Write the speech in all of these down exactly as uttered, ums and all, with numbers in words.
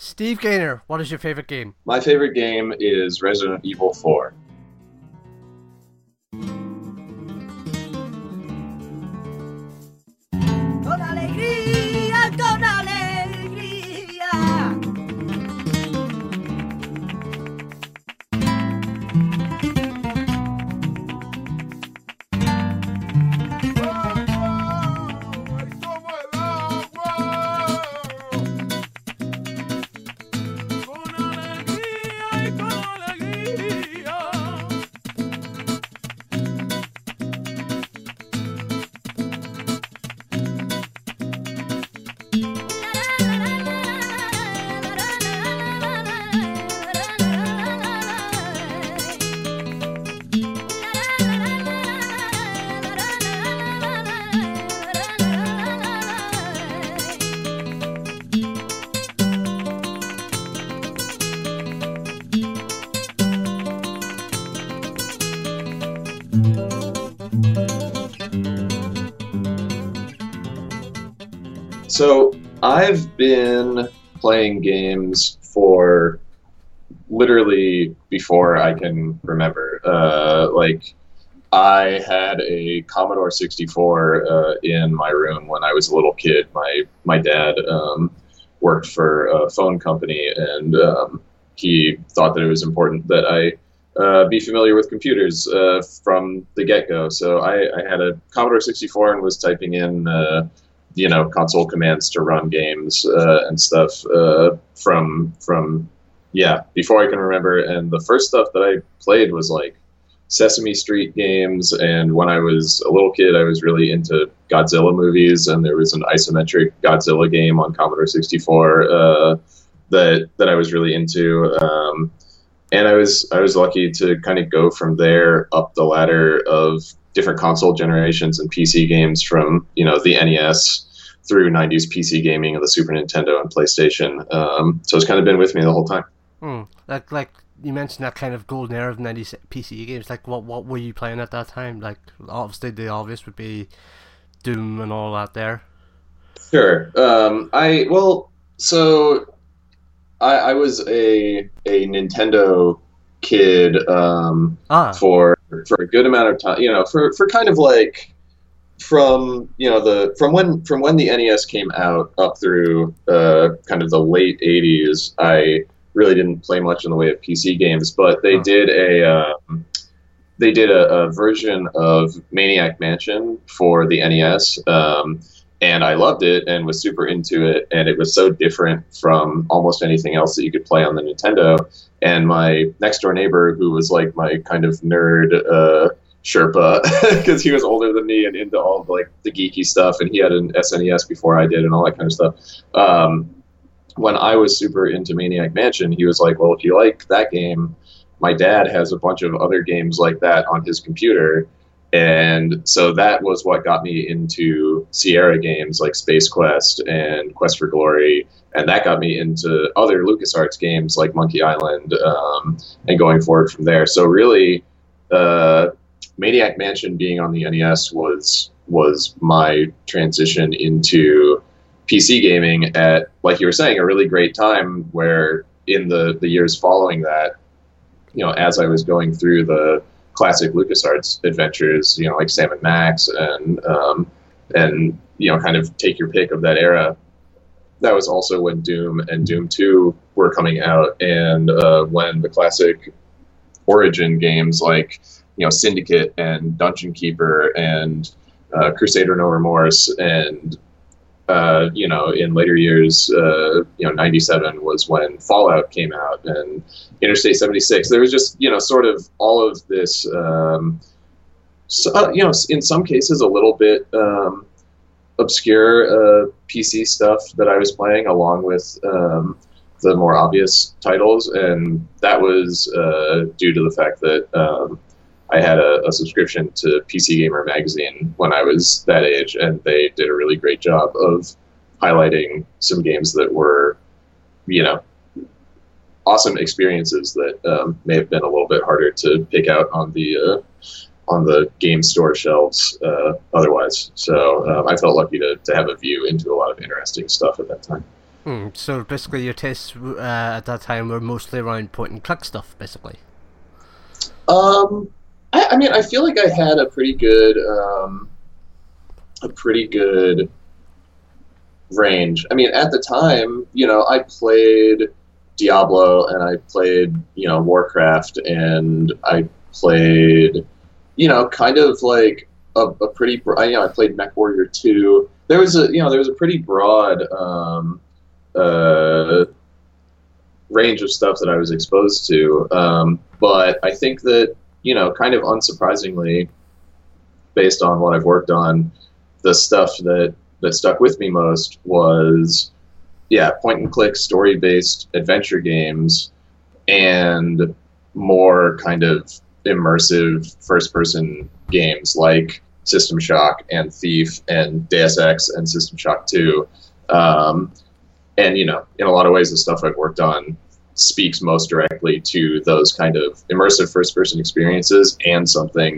Steve Gaynor, what is your favorite game? My favorite game is Resident Evil four. So I've been playing games for literally before I can remember. Uh, like, I had a Commodore sixty-four uh, in my room when I was a little kid. My my dad um, worked for a phone company, and um, he thought that it was important that I uh, be familiar with computers uh, from the get-go. So I, I had a Commodore sixty-four and was typing in... Uh, you know, console commands to run games uh, and stuff uh, from, from yeah, before I can remember. And the first stuff that I played was, like, Sesame Street games. And when I was a little kid, I was really into Godzilla movies. And there was an isometric Godzilla game on Commodore sixty-four uh, that that I was really into. Um, and I was I was lucky to kind of go from there up the ladder of different console generations and P C games, from, you know, the N E S through nineties P C gaming and the Super Nintendo and PlayStation. Um, so it's kind of been with me the whole time. Mm. Like like you mentioned, that kind of golden era of nineties P C games. Like, what what were you playing at that time? Like, obviously the obvious would be Doom and all that there. Sure. Um, I well, so I, I was a a Nintendo kid um, ah. for. for a good amount of time, you know, for, for kind of like from, you know, the, from when, from when the N E S came out up through uh, kind of the late eighties, I really didn't play much in the way of P C games, but they oh. did a, um, they did a, a version of Maniac Mansion for the N E S. Um, and I loved it and was super into it. And it was so different from almost anything else that you could play on the Nintendo. And my next door neighbor, who was like my kind of nerd uh, Sherpa, because he was older than me and into all of, like, the geeky stuff, and he had an S N E S before I did and all that kind of stuff. Um, when I was super into Maniac Mansion, he was like, well, if you like that game, my dad has a bunch of other games like that on his computer. And so that was what got me into Sierra games like Space Quest and Quest for Glory. And that got me into other LucasArts games like Monkey Island um, and going forward from there. So really, uh, Maniac Mansion being on the N E S was was my transition into P C gaming at, like you were saying, a really great time where in the, the years following that, you know, as I was going through the classic LucasArts adventures, you know, like Sam and Max and, um, and, you know, kind of take your pick of that era. That was also when Doom and Doom two were coming out, and uh, when the classic Origin games like, you know, Syndicate and Dungeon Keeper and uh, Crusader No Remorse and, uh, you know, in later years, uh, you know, ninety-seven was when Fallout came out and Interstate seventy-six. There was just, you know, sort of all of this, um, so, uh, you know, in some cases a little bit um, obscure uh, P C stuff that I was playing along with um, the more obvious titles. And that was uh, due to the fact that um, I had a, a subscription to P C Gamer magazine when I was that age, and they did a really great job of highlighting some games that were, you know, awesome experiences that um, may have been a little bit harder to pick out on the uh, on the game store shelves uh, otherwise. So um, I felt lucky to, to have a view into a lot of interesting stuff at that time. Mm, so basically your tests uh, at that time were mostly around point-and-click stuff, basically? Um, I, I mean, I feel like I had a pretty good, um, a pretty good range. I mean, at the time, you know, I played Diablo, and I played, you know, Warcraft, and I played, you know, kind of like a, a pretty, I, you know, I played MechWarrior two. There was a, you know, there was a pretty broad, um, Uh, range of stuff that I was exposed to, um, but I think that, you know, kind of unsurprisingly, based on what I've worked on, the stuff that, that stuck with me most was, yeah, point-and-click, story-based adventure games, and more kind of immersive first-person games like System Shock and Thief and Deus Ex and System Shock two. Um, And, you know, in a lot of ways, the stuff I've worked on speaks most directly to those kind of immersive first-person experiences and something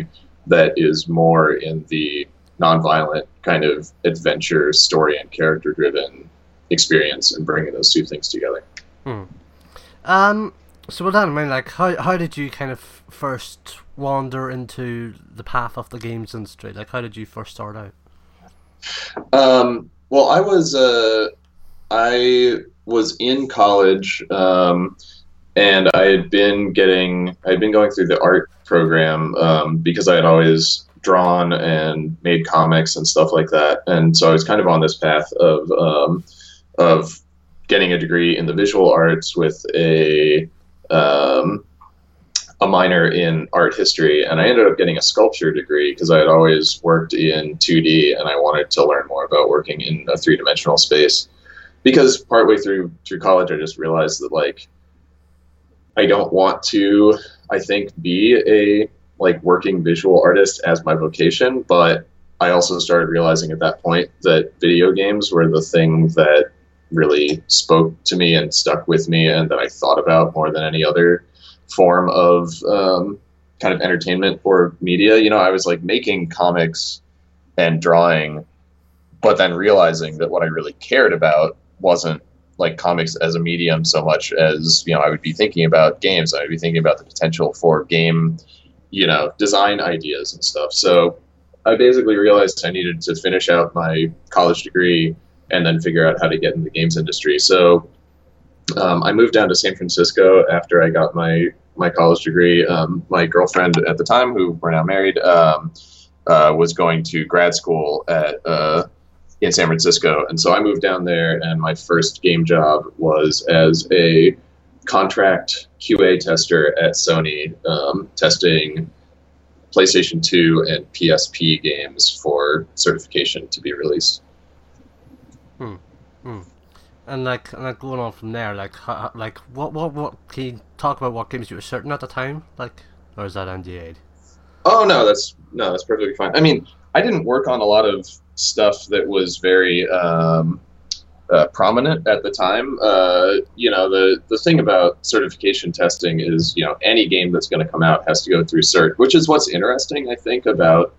that is more in the nonviolent kind of adventure, story, and character-driven experience, and bringing those two things together. Hmm. Um, so with that in mind, like, how, how did you kind of first wander into the path of the games industry? Like, how did you first start out? Um, well, I was... Uh, I was in college, um, and I had been getting, I'd been going through the art program, um, because I had always drawn and made comics and stuff like that. And so I was kind of on this path of, um, of getting a degree in the visual arts with a, um, a minor in art history. And I ended up getting a sculpture degree because I had always worked in two D and I wanted to learn more about working in a three-dimensional space. Because partway through through college, I just realized that, like, I don't want to, I think, be a, like, working visual artist as my vocation. But I also started realizing at that point that video games were the thing that really spoke to me and stuck with me and that I thought about more than any other form of um, kind of entertainment or media. You know, I was, like, making comics and drawing, but then realizing that what I really cared about wasn't, like, comics as a medium so much as, you know, I would be thinking about games. I would be thinking about the potential for game, you know, design ideas and stuff. So I basically realized I needed to finish out my college degree and then figure out how to get in the games industry. So um, I moved down to San Francisco after I got my, my college degree. Um, my girlfriend at the time, who we're now married, um, uh, was going to grad school at uh, in San Francisco. And so I moved down there, and my first game job was as a contract Q A tester at Sony, um, testing PlayStation two and P S P games for certification to be released. Hmm. Hmm. And like, and like going on from there, like, how, like what, what, what, can you talk about what games you were certain at the time? Like, or is that N D A'd? Oh, no, that's, no, that's perfectly fine. I mean, I didn't work on a lot of stuff that was very um, uh, prominent at the time. Uh, you know, the, the thing about certification testing is, you know, any game that's going to come out has to go through cert, which is what's interesting, I think, about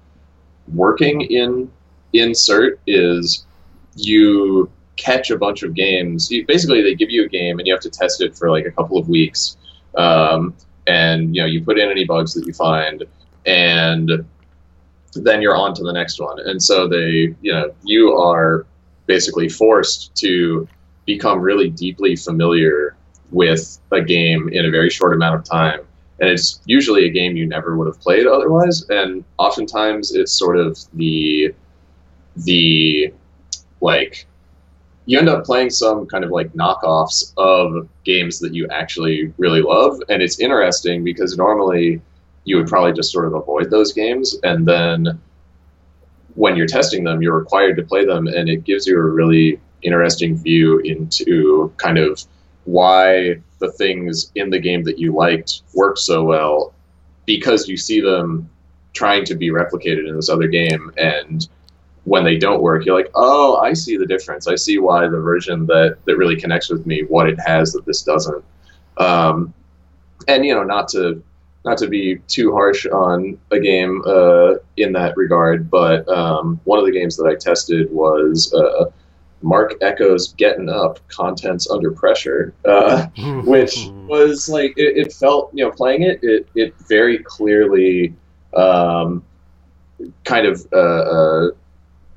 working in, in cert is you catch a bunch of games. You, basically, they give you a game and you have to test it for, like, a couple of weeks. Um, and, you know, you put in any bugs that you find, and then you're on to the next one. And so they, you know, you are basically forced to become really deeply familiar with a game in a very short amount of time. And it's usually a game you never would have played otherwise. And oftentimes it's sort of the, the, like, you end up playing some kind of, like, knockoffs of games that you actually really love. And it's interesting because normally you would probably just sort of avoid those games. And then when you're testing them, you're required to play them. And it gives you a really interesting view into kind of why the things in the game that you liked worked so well, because you see them trying to be replicated in this other game. And when they don't work, you're like, oh, I see the difference. I see why the version that, that really connects with me, what it has that this doesn't. Um, and, you know, not to... Not to be too harsh on a game uh, in that regard, but um, one of the games that I tested was uh, Mark Echo's Getting Up, Contents Under Pressure, uh, which was like, it, it felt, you know, playing it, it, it very clearly um, kind of uh, uh,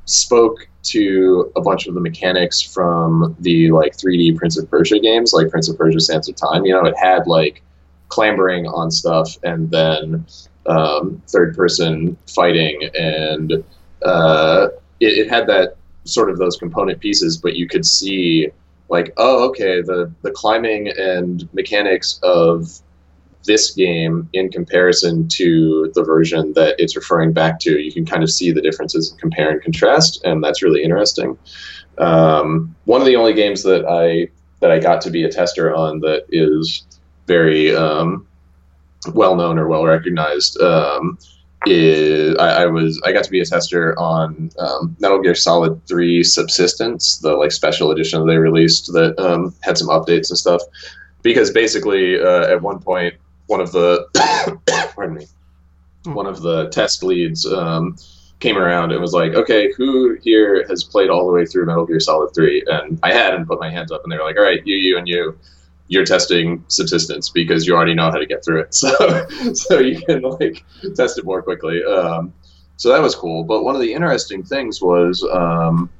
spoke to a bunch of the mechanics from the, like, three D Prince of Persia games, like Prince of Persia Sands of Time. You know, it had, like, clambering on stuff and then um, third-person fighting, and uh, it, it had that sort of those component pieces, but you could see, like, oh, okay, the, the climbing and mechanics of this game in comparison to the version that it's referring back to, you can kind of see the differences and compare and contrast, and that's really interesting. Um, one of the only games that I that I got to be a tester on that is very um, well-known or well-recognized um Is, I, I was I got to be a tester on um, Metal Gear Solid three Subsistence, the like special edition they released that um, had some updates and stuff. Because basically, uh, at one point, one of the pardon me, one of the test leads um, came around and was like, "Okay, who here has played all the way through Metal Gear Solid three?" And I had and put my hands up, and they were like, "All right, you, you, and you." You're testing Subsistence because you already know how to get through it. So so you can like test it more quickly. Um, so that was cool. But one of the interesting things was um,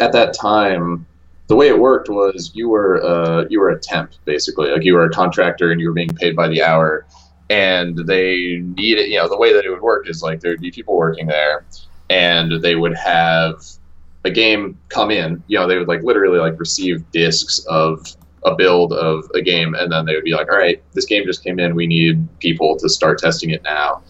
at that time, the way it worked was you were uh, you were a temp, basically. Like you were a contractor and you were being paid by the hour. And they needed, you know, the way that it would work is like there would be people working there and they would have a game come in. You know, they would like literally like receive discs of a build of a game, and then they would be like, all right, this game just came in, we need people to start testing it now.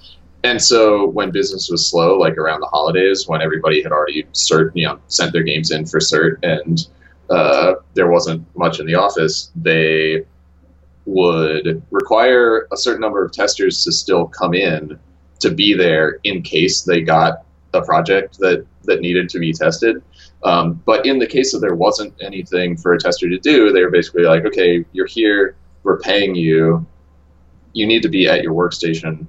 And so when business was slow, like around the holidays, when everybody had already cert, you know, sent their games in for cert, and uh, there wasn't much in the office, they would require a certain number of testers to still come in to be there in case they got a project that, that needed to be tested. Um, but in the case that there wasn't anything for a tester to do, they were basically like, okay, you're here, we're paying you, you need to be at your workstation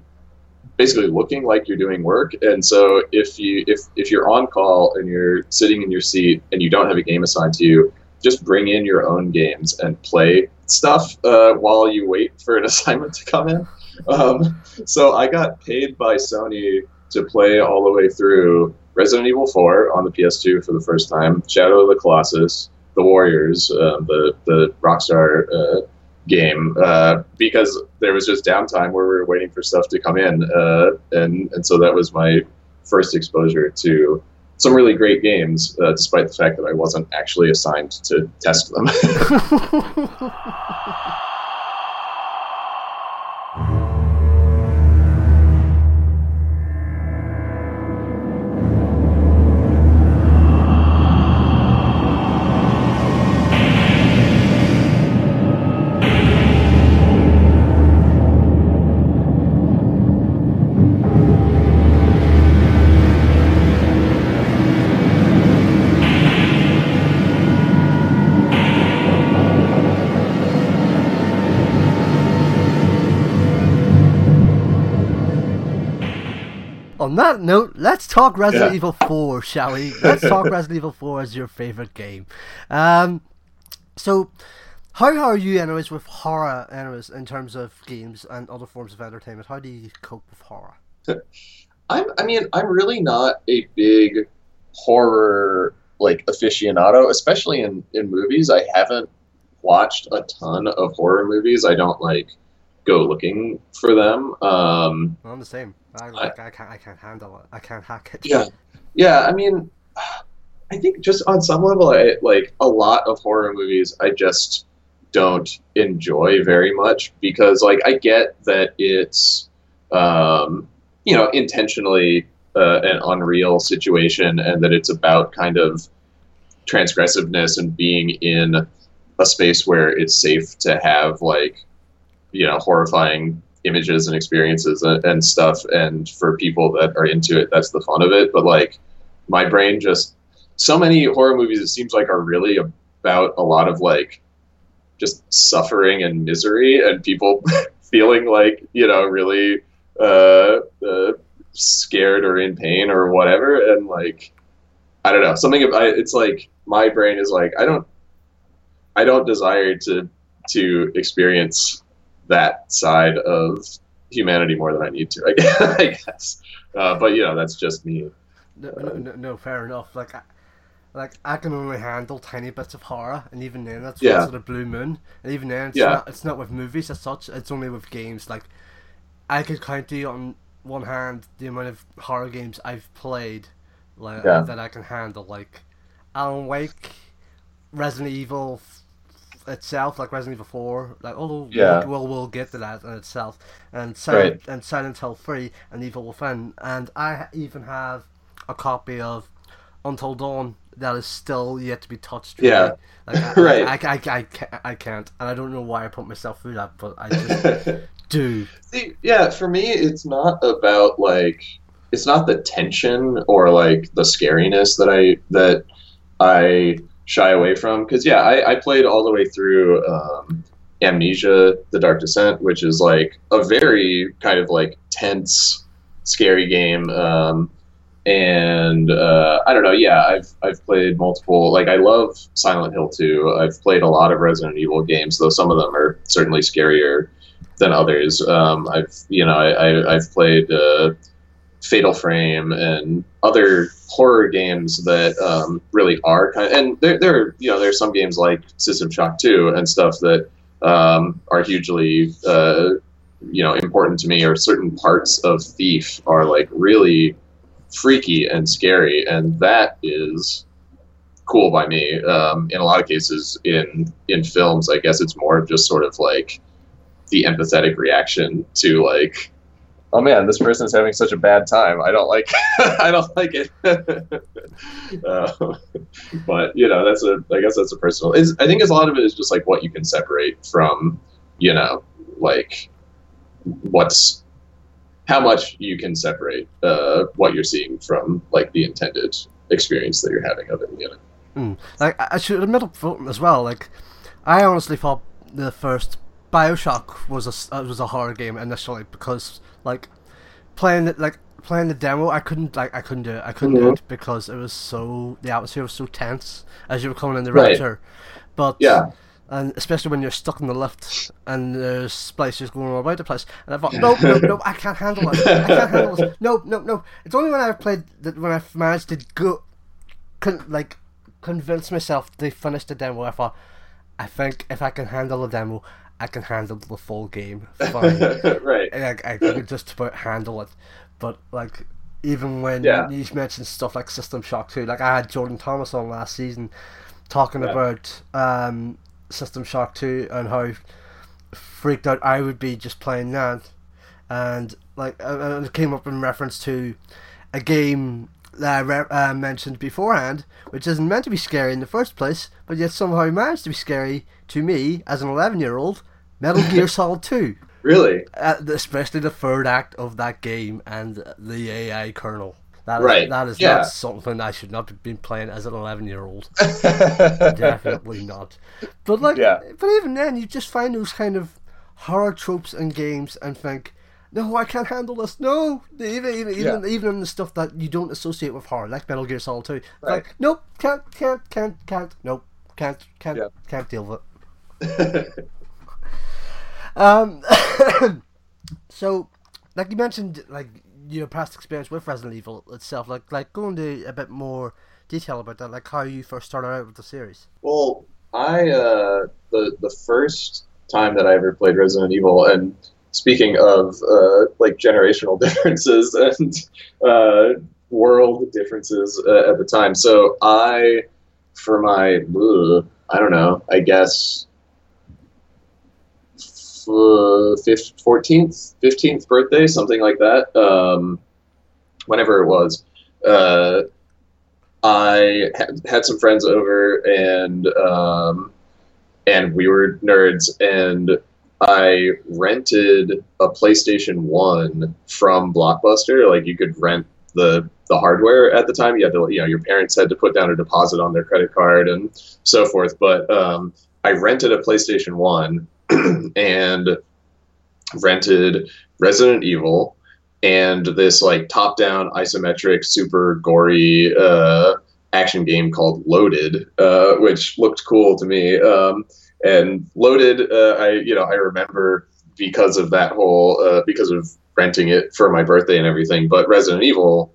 basically looking like you're doing work. And so if you if if you're on call and you're sitting in your seat and you don't have a game assigned to you, just bring in your own games and play stuff uh, while you wait for an assignment to come in. Um, so I got paid by Sony to play all the way through Resident Evil four on the P S two for the first time, Shadow of the Colossus, The Warriors, uh, the the Rockstar uh, game, uh, because there was just downtime where we were waiting for stuff to come in, uh, and and so that was my first exposure to some really great games, uh, despite the fact that I wasn't actually assigned to test them. On that note, let's talk Resident yeah. Evil four, shall we? Let's talk Resident Evil four as your favourite game. Um, so, how are you, anyways, with horror, anyways, in terms of games and other forms of entertainment? How do you cope with horror? I'm, I mean, I'm really not a big horror, like, aficionado, especially in, in movies. I haven't watched a ton of horror movies. I don't, like, go looking for them. Um, I'm the same. I, like, I, I can't. I can't handle it. I can't hack it. Yeah, yeah. I mean, I think just on some level, I like a lot of horror movies. I just don't enjoy very much because, like, I get that it's, um, you know, intentionally uh, an unreal situation, and that it's about kind of transgressiveness and being in a space where it's safe to have, like, you know, horrifying images and experiences and stuff, and for people that are into it, that's the fun of it. But like, my brain just, so many horror movies, it seems like, are really about a lot of like just suffering and misery and people feeling like, you know, really uh, uh scared or in pain or whatever, and like I don't know. Something about it's like my brain is like I don't, I don't desire to to experience that side of humanity more than I need to. I guess, I guess. Uh, but you know that's just me. No, no, no, no fair enough. Like, I, like I can only handle tiny bits of horror, and even then, that's yeah. once in a blue moon. And even then, it's yeah. not, it's not with movies as such. It's only with games. Like, I could count the on one hand the amount of horror games I've played, like yeah. that I can handle. Like, Alan Wake, Resident Evil itself, like Resident Evil four, like although yeah. we'll, we'll get to that in itself, and Silent, right. and Silent Hill three and Evil Within, and I even have a copy of Until Dawn that is still yet to be touched. Really. Yeah, like, I, right. I, I, I, I can't, and I don't know why I put myself through that, but I just do. See, yeah, for me, it's not about like it's not the tension or like the scariness that I that I. shy away from, because yeah I, I played all the way through um, Amnesia The Dark Descent, which is like a very kind of like tense, scary game, um, and uh, I don't know yeah I've I've played multiple, like I love Silent Hill two. I've played a lot of Resident Evil games, though some of them are certainly scarier than others. um, I've you know I, I, I've played uh, Fatal Frame and other horror games that um, really are kind of, and there, there, you know, there's some games like System Shock two and stuff that um, are hugely, uh, you know, important to me. Or certain parts of Thief are like really freaky and scary, and that is cool by me. Um, in a lot of cases, in in films, I guess it's more of just sort of like the empathetic reaction to like, oh man, this person's having such a bad time. I don't like, I don't like it. uh, but you know, that's a, I guess that's a personal. It's, I think it's a lot of it is just like what you can separate from, you know, like what's, how much you can separate uh, what you're seeing from like the intended experience that you're having of it. You know, mm. like I should admit up front as well. Like, I honestly thought the first Bioshock was a was a horror game initially, because like playing it, like playing the demo, I couldn't like I couldn't do it. I couldn't mm-hmm. do it because it was so the atmosphere was so tense as you were coming in the right. rapture. But yeah, and especially when you're stuck in the lift and there's splicers going all about the place, and I thought, no, no, no, I can't handle it. I can't handle this. No, no, no. It's only when I've played that when I've managed to go, con- like convince myself to finish the demo. I thought, I think if I can handle the demo, I can handle the full game fine. Right. I, I could just about handle it. But like, even when yeah. you mentioned stuff like System Shock two, like I had Jordan Thomas on last season talking yeah. about um, System Shock two and how freaked out I would be just playing that. And like, it came up in reference to a game that I re- uh, mentioned beforehand, which isn't meant to be scary in the first place, but yet somehow managed to be scary to me as an eleven-year-old. Metal Gear Solid two. Really? Uh, especially the third act of that game and the A I kernel. That right. Is, that is yeah. not something I should not have been playing as an eleven-year-old. Definitely not. But like, yeah. but even then, you just find those kind of horror tropes in games and think, no, I can't handle this. No, even even yeah. even, even in the stuff that you don't associate with horror, like Metal Gear Solid two. Right. Like, nope, can't, can't, can't, can't, nope, can't, can't, yeah. can't deal with it. Um, so, like you mentioned, like your past experience with Resident Evil itself, like like go into a bit more detail about that, like how you first started out with the series. Well, I uh, the the first time that I ever played Resident Evil, and speaking of uh, like generational differences and uh, world differences uh, at the time, so I for my ugh, I don't know, I guess. fourteenth, fifteenth birthday, something like that, um, whenever it was, uh, I had, had some friends over, and um, and we were nerds, and I rented a PlayStation one from Blockbuster. Like, you could rent the the hardware at the time. You had to, you know, your parents had to put down a deposit on their credit card and so forth, but um, I rented a PlayStation one and rented Resident Evil and this like top-down isometric, super gory uh, action game called Loaded, uh, which looked cool to me. Um, and Loaded, uh, I you know I remember because of that whole uh, because of renting it for my birthday and everything. But Resident Evil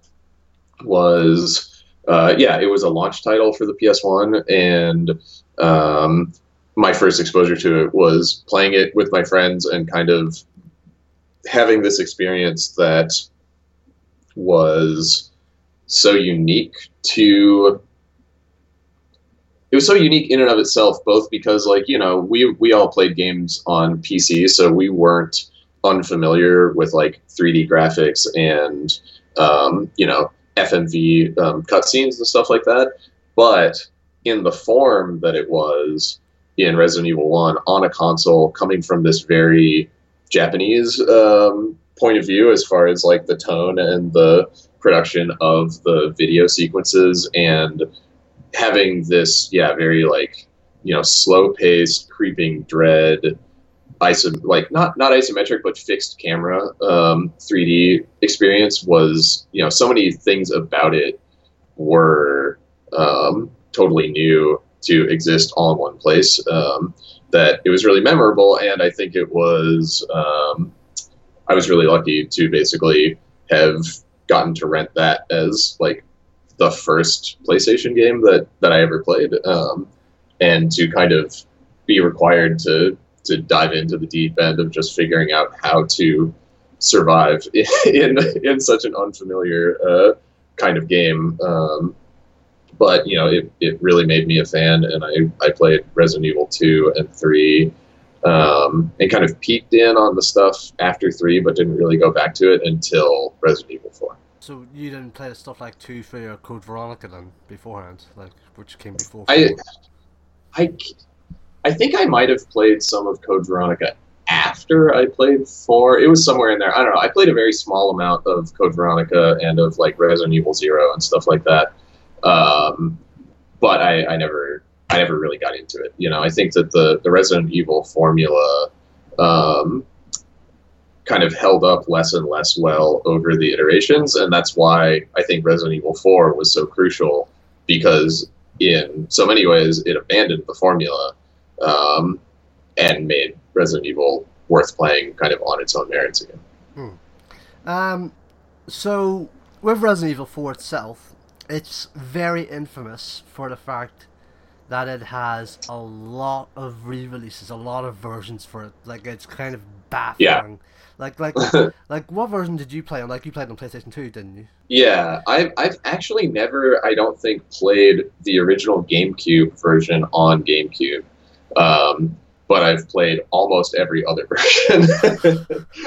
was uh, yeah, it was a launch title for the P S one, and um, my first exposure to it was playing it with my friends and kind of having this experience that was so unique to it was so unique in and of itself, both because, like, you know, we we all played games on P C, so we weren't unfamiliar with, like, three D graphics and um, you know, F M V um, cutscenes and stuff like that. But in the form that it was in Resident Evil one on a console, coming from this very Japanese um, point of view as far as, like, the tone and the production of the video sequences, and having this, yeah, very, like, you know, slow-paced, creeping dread, iso- like, not, not isometric, but fixed camera um, three D experience was, you know, so many things about it were um, totally new to exist all in one place, um, that it was really memorable, and I think it was, um, I was really lucky to basically have gotten to rent that as, like, the first PlayStation game that, that I ever played, um, and to kind of be required to, to dive into the deep end of just figuring out how to survive in in, in such an unfamiliar uh, kind of game. Um, but, you know, it, it really made me a fan, and I, I played Resident Evil two and three, um, and kind of peeked in on the stuff after three, but didn't really go back to it until Resident Evil four. So you didn't play the stuff like two, three, or Code Veronica then beforehand, like, which came before? I, I, I think I might have played some of Code Veronica after I played four. It was somewhere in there. I don't know. I played a very small amount of Code Veronica and of, like, Resident Evil Zero and stuff like that. Um, but I, I never, I never really got into it. You know, I think that the the Resident Evil formula Um, kind of held up less and less well over the iterations, and that's why I think Resident Evil four was so crucial, because in so many ways it abandoned the formula um, and made Resident Evil worth playing kind of on its own merits again. Hmm. Um, so with Resident Evil four itself, it's very infamous for the fact that it has a lot of re-releases, a lot of versions for it. Like, it's kind of baffling. Yeah. Like, like, like, what version did you play on? Like, you played on PlayStation two, didn't you? Yeah, I've, I've actually never, I don't think, played the original GameCube version on GameCube. Um, but I've played almost every other version.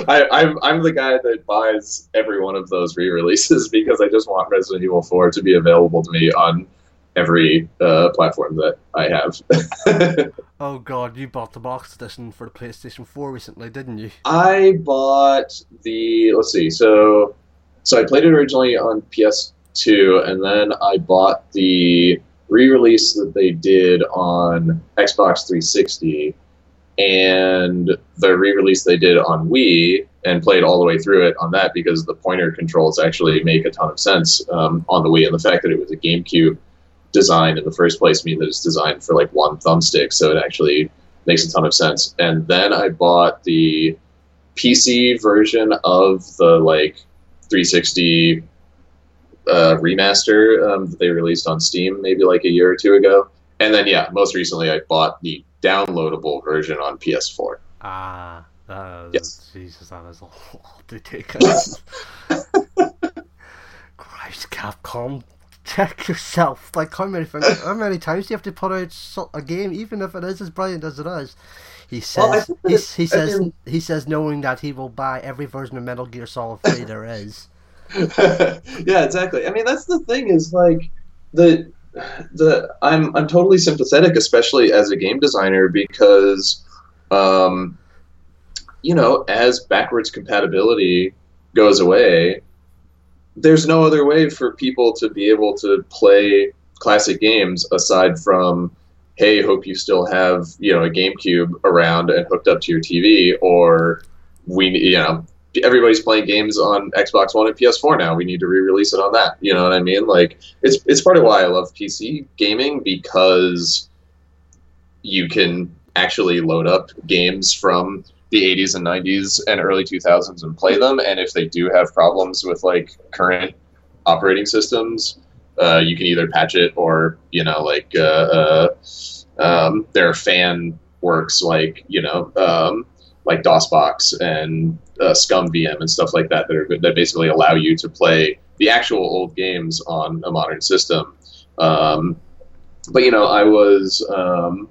I, I'm, I'm the guy that buys every one of those re-releases because I just want Resident Evil four to be available to me on every uh, platform that I have. Oh god, you bought the box edition for the PlayStation four recently, didn't you? I bought the, let's see, so so I played it originally on P S two, and then I bought the re-release that they did on Xbox three sixty, and the re-release they did on Wii, and played all the way through it on that because the pointer controls actually make a ton of sense um, on the Wii, and the fact that it was a GameCube design in the first place mean that it's designed for, like, one thumbstick, so it actually makes a ton of sense. And then I bought the P C version of the, like, three sixty uh, remaster um, that they released on Steam maybe, like, a year or two ago. And then, yeah, most recently I bought the downloadable version on P S four. Ah, uh, yes. Jesus, that is a lot to take out. Christ, Capcom. Check yourself. Like, how many things, how many times do you have to put out a game, even if it is as brilliant as it is? He says, well, he, he says, he says, knowing that he will buy every version of Metal Gear Solid three there is. Yeah, exactly. I mean, that's the thing is, like, the the I'm I'm totally sympathetic, especially as a game designer, because, um, you know, as backwards compatibility goes away, there's no other way for people to be able to play classic games aside from, hey, hope you still have, you know, a GameCube around and hooked up to your T V, or we, you know, everybody's playing games on Xbox One and P S four now. We need to re-release it on that. You know what I mean? Like, it's it's part of why I love P C gaming, because you can actually load up games from the eighties and nineties and early two thousands and play them. And if they do have problems with, like, current operating systems, uh, you can either patch it or, you know, like, uh, uh, um, there are fan works like, you know, um, like DOSBox and uh, ScumVM and stuff like that that, are, that basically allow you to play the actual old games on a modern system. Um, but, you know, I was... Um,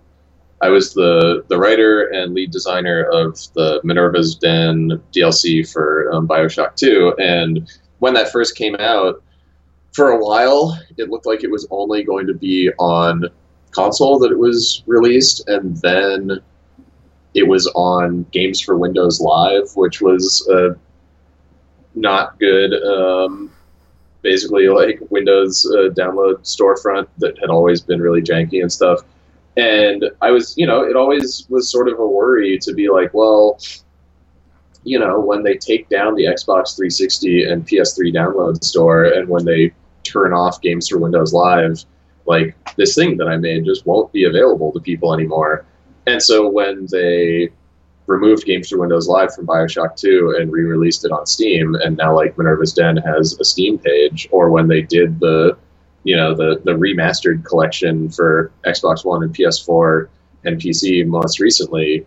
I was the, the writer and lead designer of the Minerva's Den D L C for um, Bioshock two, and when that first came out, for a while, it looked like it was only going to be on console that it was released, and then it was on Games for Windows Live, which was uh, not good. Um, basically, like, Windows uh, download storefront that had always been really janky and stuff. And I was, you know, it always was sort of a worry to be like, well, you know, when they take down the Xbox three sixty and P S three download store, and when they turn off Games for Windows Live, like, this thing that I made just won't be available to people anymore. And so when they removed Games for Windows Live from Bioshock two and re-released it on Steam, and now, like, Minerva's Den has a Steam page, or when they did the... you know, the, the remastered collection for Xbox One and P S four and P C most recently,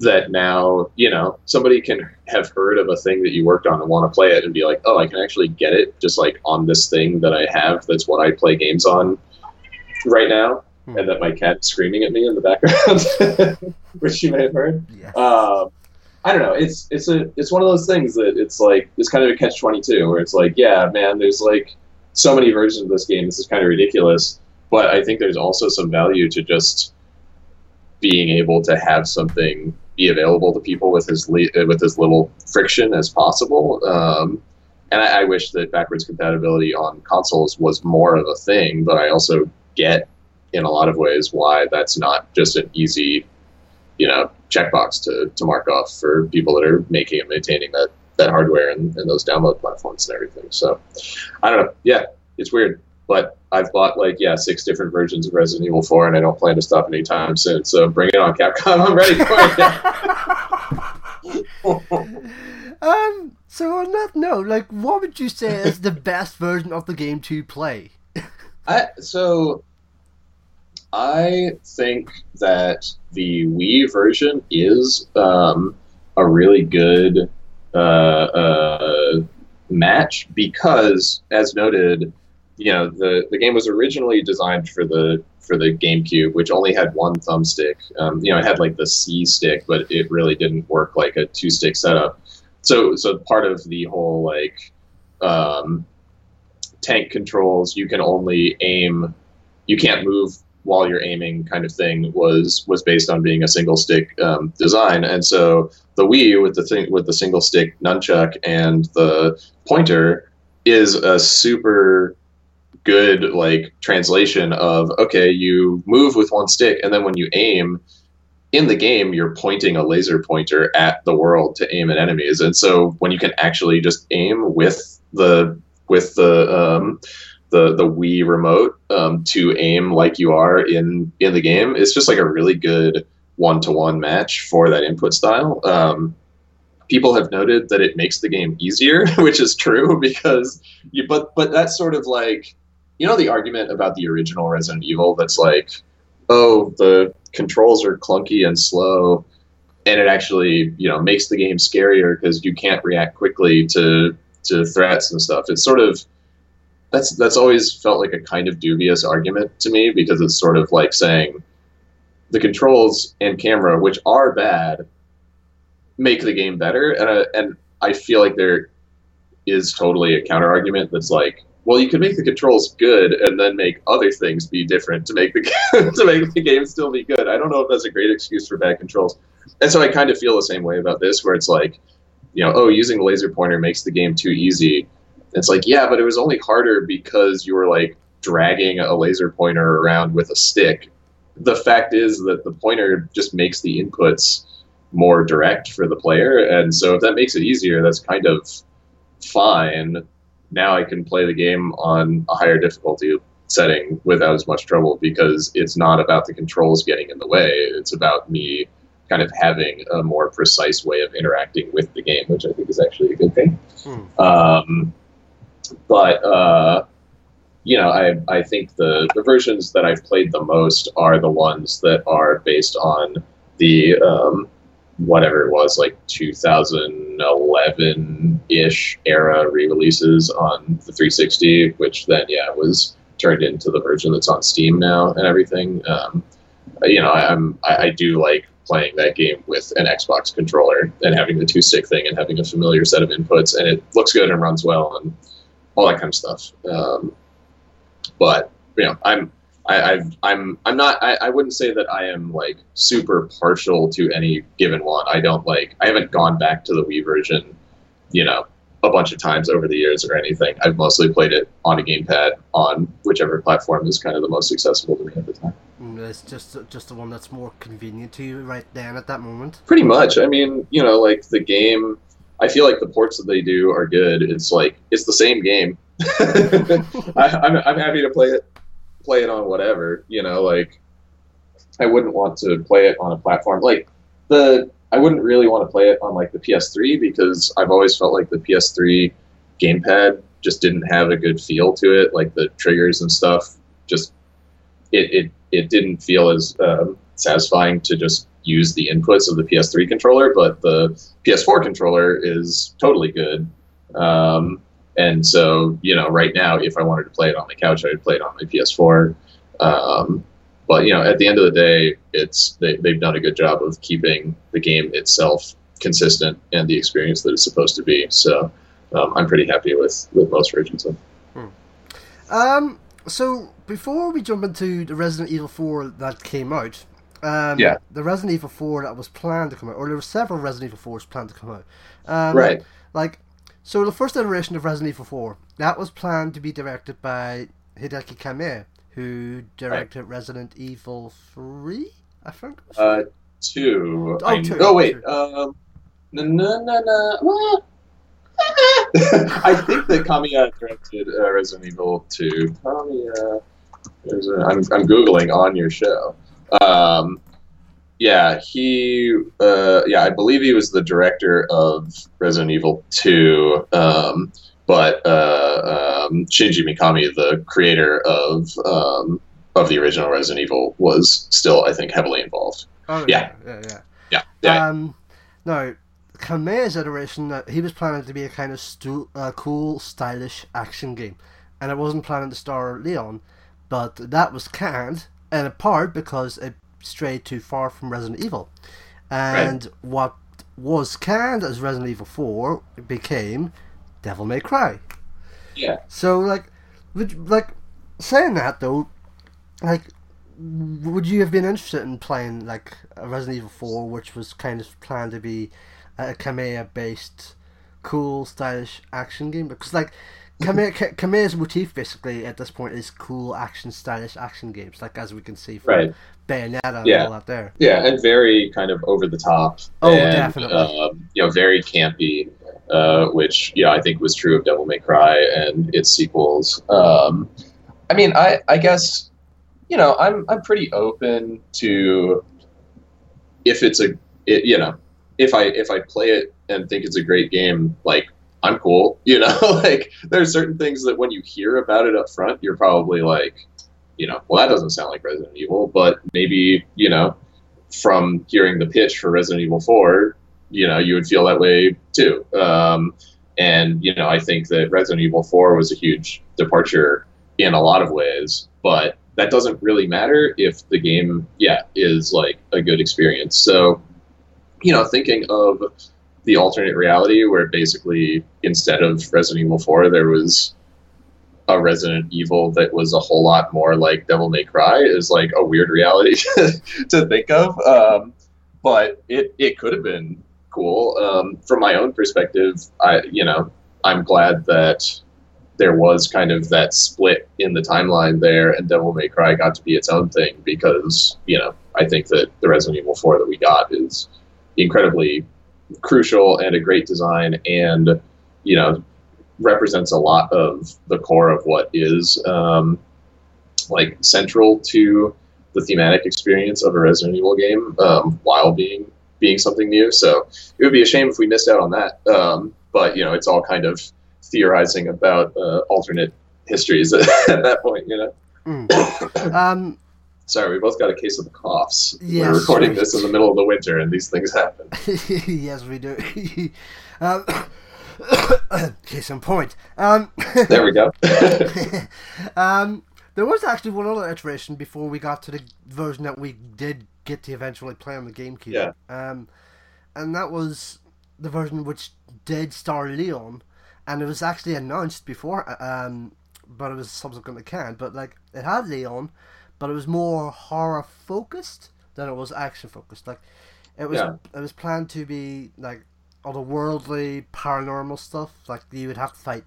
that now, you know, somebody can have heard of a thing that you worked on and want to play it and be like, oh, I can actually get it just, like, on this thing that I have that's what I play games on right now, hmm. and that my cat's screaming at me in the background, which you may have heard. Yes. Um, I don't know. It's it's a it's one of those things that it's, like, it's kind of a catch twenty-two where it's like, yeah, man, there's, like, so many versions of this game, this is kind of ridiculous, but I think there's also some value to just being able to have something be available to people with as le- with as little friction as possible. Um, and I-, I wish that backwards compatibility on consoles was more of a thing, but I also get, in a lot of ways, why that's not just an easy, you know, checkbox to, to mark off for people that are making and maintaining that that hardware and, and those download platforms and everything. So, I don't know. Yeah, it's weird. But I've bought, like, yeah, six different versions of Resident Evil four, and I don't plan to stop anytime soon. So bring it on, Capcom. I'm ready for it. um, so on that note, like, what would you say is the best version of the game to play? I So, I think that the Wii version is um, a really good... Uh, uh, match, because, as noted, you know, the, the game was originally designed for the for the GameCube, which only had one thumbstick. Um, you know, it had, like, the C stick, but it really didn't work like a two stick setup. So, so part of the whole, like, um, tank controls, you can only aim, you can't move while you're aiming kind of thing was was based on being a single stick um, design. And so the Wii with the thing with the single stick nunchuck and the pointer is a super good, like, translation of, okay, you move with one stick, and then when you aim in the game, you're pointing a laser pointer at the world to aim at enemies. And so when you can actually just aim with the with the um the the Wii remote um, to aim like you are in, in the game, it's just, like, a really good one-to-one match for that input style. Um, people have noted that it makes the game easier, which is true, because you, but, but that's sort of like, you know, the argument about the original Resident Evil that's like, oh, the controls are clunky and slow, and it actually, you know, makes the game scarier because you can't react quickly to, to threats and stuff. It's sort of, That's that's always felt like a kind of dubious argument to me, because it's sort of like saying the controls and camera, which are bad, make the game better. And I, and I feel like there is totally a counter argument that's like, well, you could make the controls good and then make other things be different to make the to make the game still be good. I don't know if that's a great excuse for bad controls. And so I kind of feel the same way about this, where it's like, you know, oh, using the laser pointer makes the game too easy. It's like, yeah, but it was only harder because you were, like, dragging a laser pointer around with a stick. The fact is that the pointer just makes the inputs more direct for the player. And so if that makes it easier, that's kind of fine. Now I can play the game on a higher difficulty setting without as much trouble, because it's not about the controls getting in the way. It's about me kind of having a more precise way of interacting with the game, which I think is actually a good thing. Hmm. Um, but, uh, you know, I I think the, the versions that I've played the most are the ones that are based on the, um, whatever it was, like two thousand eleven-ish era re-releases on the three sixty, which then, yeah, was turned into the version that's on Steam now and everything. Um, you know, I, I'm I, I do like playing that game with an Xbox controller and having the two-stick thing and having a familiar set of inputs, and it looks good and runs well and all that kind of stuff. Um, but you know, I'm I, I've I'm I'm not I, I wouldn't say that I am like super partial to any given one. I don't like I haven't gone back to the Wii version, you know, a bunch of times over the years or anything. I've mostly played it on a gamepad on whichever platform is kind of the most accessible to me at the time. It's just just the one that's more convenient to you right then at that moment. Pretty much. I mean, you know, like the game, I feel like the ports that they do are good. It's like, it's the same game. I, I'm I'm happy to play it play it on whatever, you know, like I wouldn't want to play it on a platform like the I wouldn't really want to play it on like the P S three, because I've always felt like the P S three gamepad just didn't have a good feel to it. Like the triggers and stuff, just it it, it didn't feel as um, satisfying to just use the inputs of the P S three controller. But the P S four controller is totally good. Um, and so, you know, right now, if I wanted to play it on the couch, I would play it on my P S four. Um, But, you know, at the end of the day, it's they, they've done a good job of keeping the game itself consistent and the experience that it's supposed to be. So um, I'm pretty happy with, with most versions of it. Hmm. Um, so before we jump into the Resident Evil four that came out, um, yeah. the Resident Evil four that was planned to come out, or there were several Resident Evil fours planned to come out. Um, right. Like, so the first iteration of Resident Evil four, that was planned to be directed by Hideki Kamiya, who directed right. Resident Evil three, I think? Uh, two. Oh, two. Oh, wait. Two. Um, na, na, na, na. I think that Kamiya directed uh, Resident Evil two. Kamiya. There's a, I'm, I'm Googling on your show. Um, yeah, he... Uh, yeah, I believe he was the director of Resident Evil two, um... But uh, um, Shinji Mikami, the creator of um, of the original Resident Evil, was still, I think, heavily involved. Oh, yeah. Yeah, yeah. yeah. yeah. Um, now, Kamiya's iteration, he was planning to be a kind of stu- uh, cool, stylish action game. And it wasn't planning to star Leon, but that was canned, in part because it strayed too far from Resident Evil. And right. what was canned as Resident Evil four became... Devil May Cry. Yeah. So, like, would, like, saying that, though, like, would you have been interested in playing, like, a Resident Evil four, which was kind of planned to be a Kamiya-based, cool, stylish action game? Because, like, Kamiya, Kamiya's motif, basically, at this point, is cool, action, stylish action games, like, as we can see from right. Bayonetta yeah. and all that there. Yeah, and very kind of over-the-top. Oh, and, definitely. Uh, you know, very campy. Uh, which, yeah, I think was true of Devil May Cry and its sequels. Um, I mean, I, I guess, you know, I'm I'm pretty open to if it's a, it, you know, if I if I play it and think it's a great game, like, I'm cool, you know? Like, there's certain things that when you hear about it up front, you're probably like, you know, well, that doesn't sound like Resident Evil, but maybe, you know, from hearing the pitch for Resident Evil four, you know, you would feel that way too. Um, and, you know, I think that Resident Evil four was a huge departure in a lot of ways, but that doesn't really matter if the game, yeah, is like a good experience. So, you know, thinking of the alternate reality where basically instead of Resident Evil four, there was a Resident Evil that was a whole lot more like Devil May Cry is like a weird reality to think of. Um, but it, it could have been cool. Um, from my own perspective, I, you know, I'm glad that there was kind of that split in the timeline there, and Devil May Cry got to be its own thing because, you know, I think that the Resident Evil four that we got is incredibly crucial and a great design, and, you know, represents a lot of the core of what is um, like central to the thematic experience of a Resident Evil game, um, while being being something new. So it would be a shame if we missed out on that. Um, but, you know, it's all kind of theorizing about uh, alternate histories at, at that point, you know? Mm. um, sorry, we both got a case of the coughs. Yes, We're recording sorry. this in the middle of the winter, and these things happen. Yes, we do. um, case in point. Um, there we go. um, there was actually one other iteration before we got to the version that we did get to eventually play on the GameCube. Yeah. Um, and that was the version which did star Leon, and it was actually announced before, um, but it was subsequently canned. But like, it had Leon, but it was more horror focused than it was action focused. Like, it was yeah. it was planned to be like otherworldly, paranormal stuff. Like, you would have to fight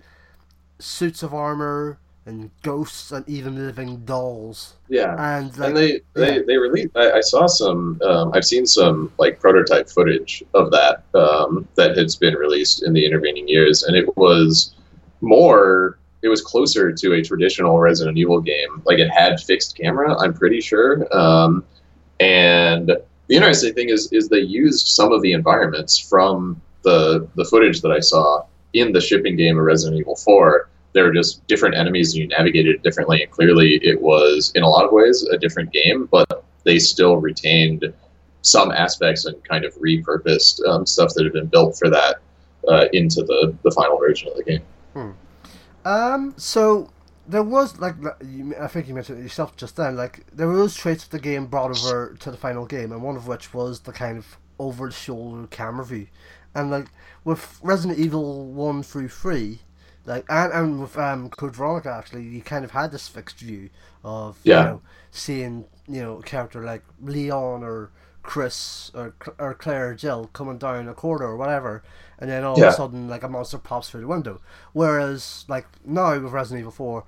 suits of armor and ghosts and even living dolls. Yeah, and, like, and they they yeah. they released. I, I saw some. Um, I've seen some like prototype footage of that um, that has been released in the intervening years, and it was more. It was closer to a traditional Resident Evil game. Like, it had fixed camera, I'm pretty sure. Um, and the interesting thing is, is they used some of the environments from the the footage that I saw in the shipping game of Resident Evil four. There were just different enemies, and you navigated differently. And clearly, it was, in a lot of ways, a different game, but they still retained some aspects and kind of repurposed um, stuff that had been built for that uh, into the, the final version of the game. Hmm. Um, so, there was, like, I think you mentioned it yourself just then, like, there were those traits of the game brought over to the final game, and one of which was the kind of over-the-shoulder camera view. And, like, with Resident Evil one through three, like, and, and with um, Code Veronica, actually, you kind of had this fixed view of, yeah. you know, seeing, you know, a character like Leon or Chris or or Claire or Jill coming down a corridor or whatever, and then all yeah. of a sudden, like, a monster pops through the window. Whereas, like, now with Resident Evil four,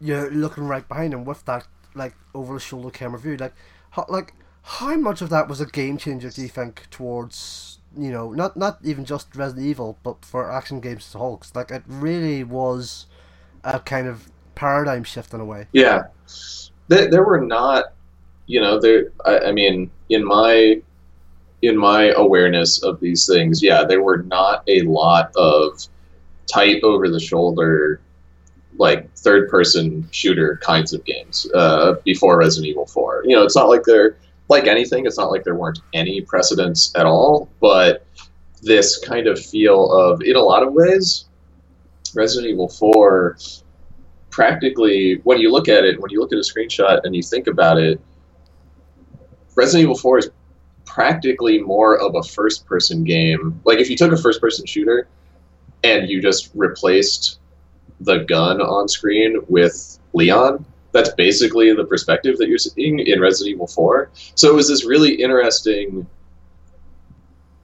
you're looking right behind him with that, like, over-the-shoulder camera view. Like, how, like, how much of that was a game-changer, do you think, towards, you know, not, not even just Resident Evil, but for action games as a whole? Like, it really was a kind of paradigm shift in a way. Yeah. There, there were not, you know, there, I, I mean, in my... in my awareness of these things, yeah, there were not a lot of tight over-the-shoulder, like, third-person shooter kinds of games uh, before Resident Evil four. You know, it's not like they're, like anything, it's not like there weren't any precedents at all, but this kind of feel of, in a lot of ways, Resident Evil four, practically, when you look at it, when you look at a screenshot and you think about it, Resident Evil four is practically more of a first-person game. Like, if you took a first-person shooter and you just replaced the gun on screen with Leon, that's basically the perspective that you're seeing in Resident Evil four. So it was this really interesting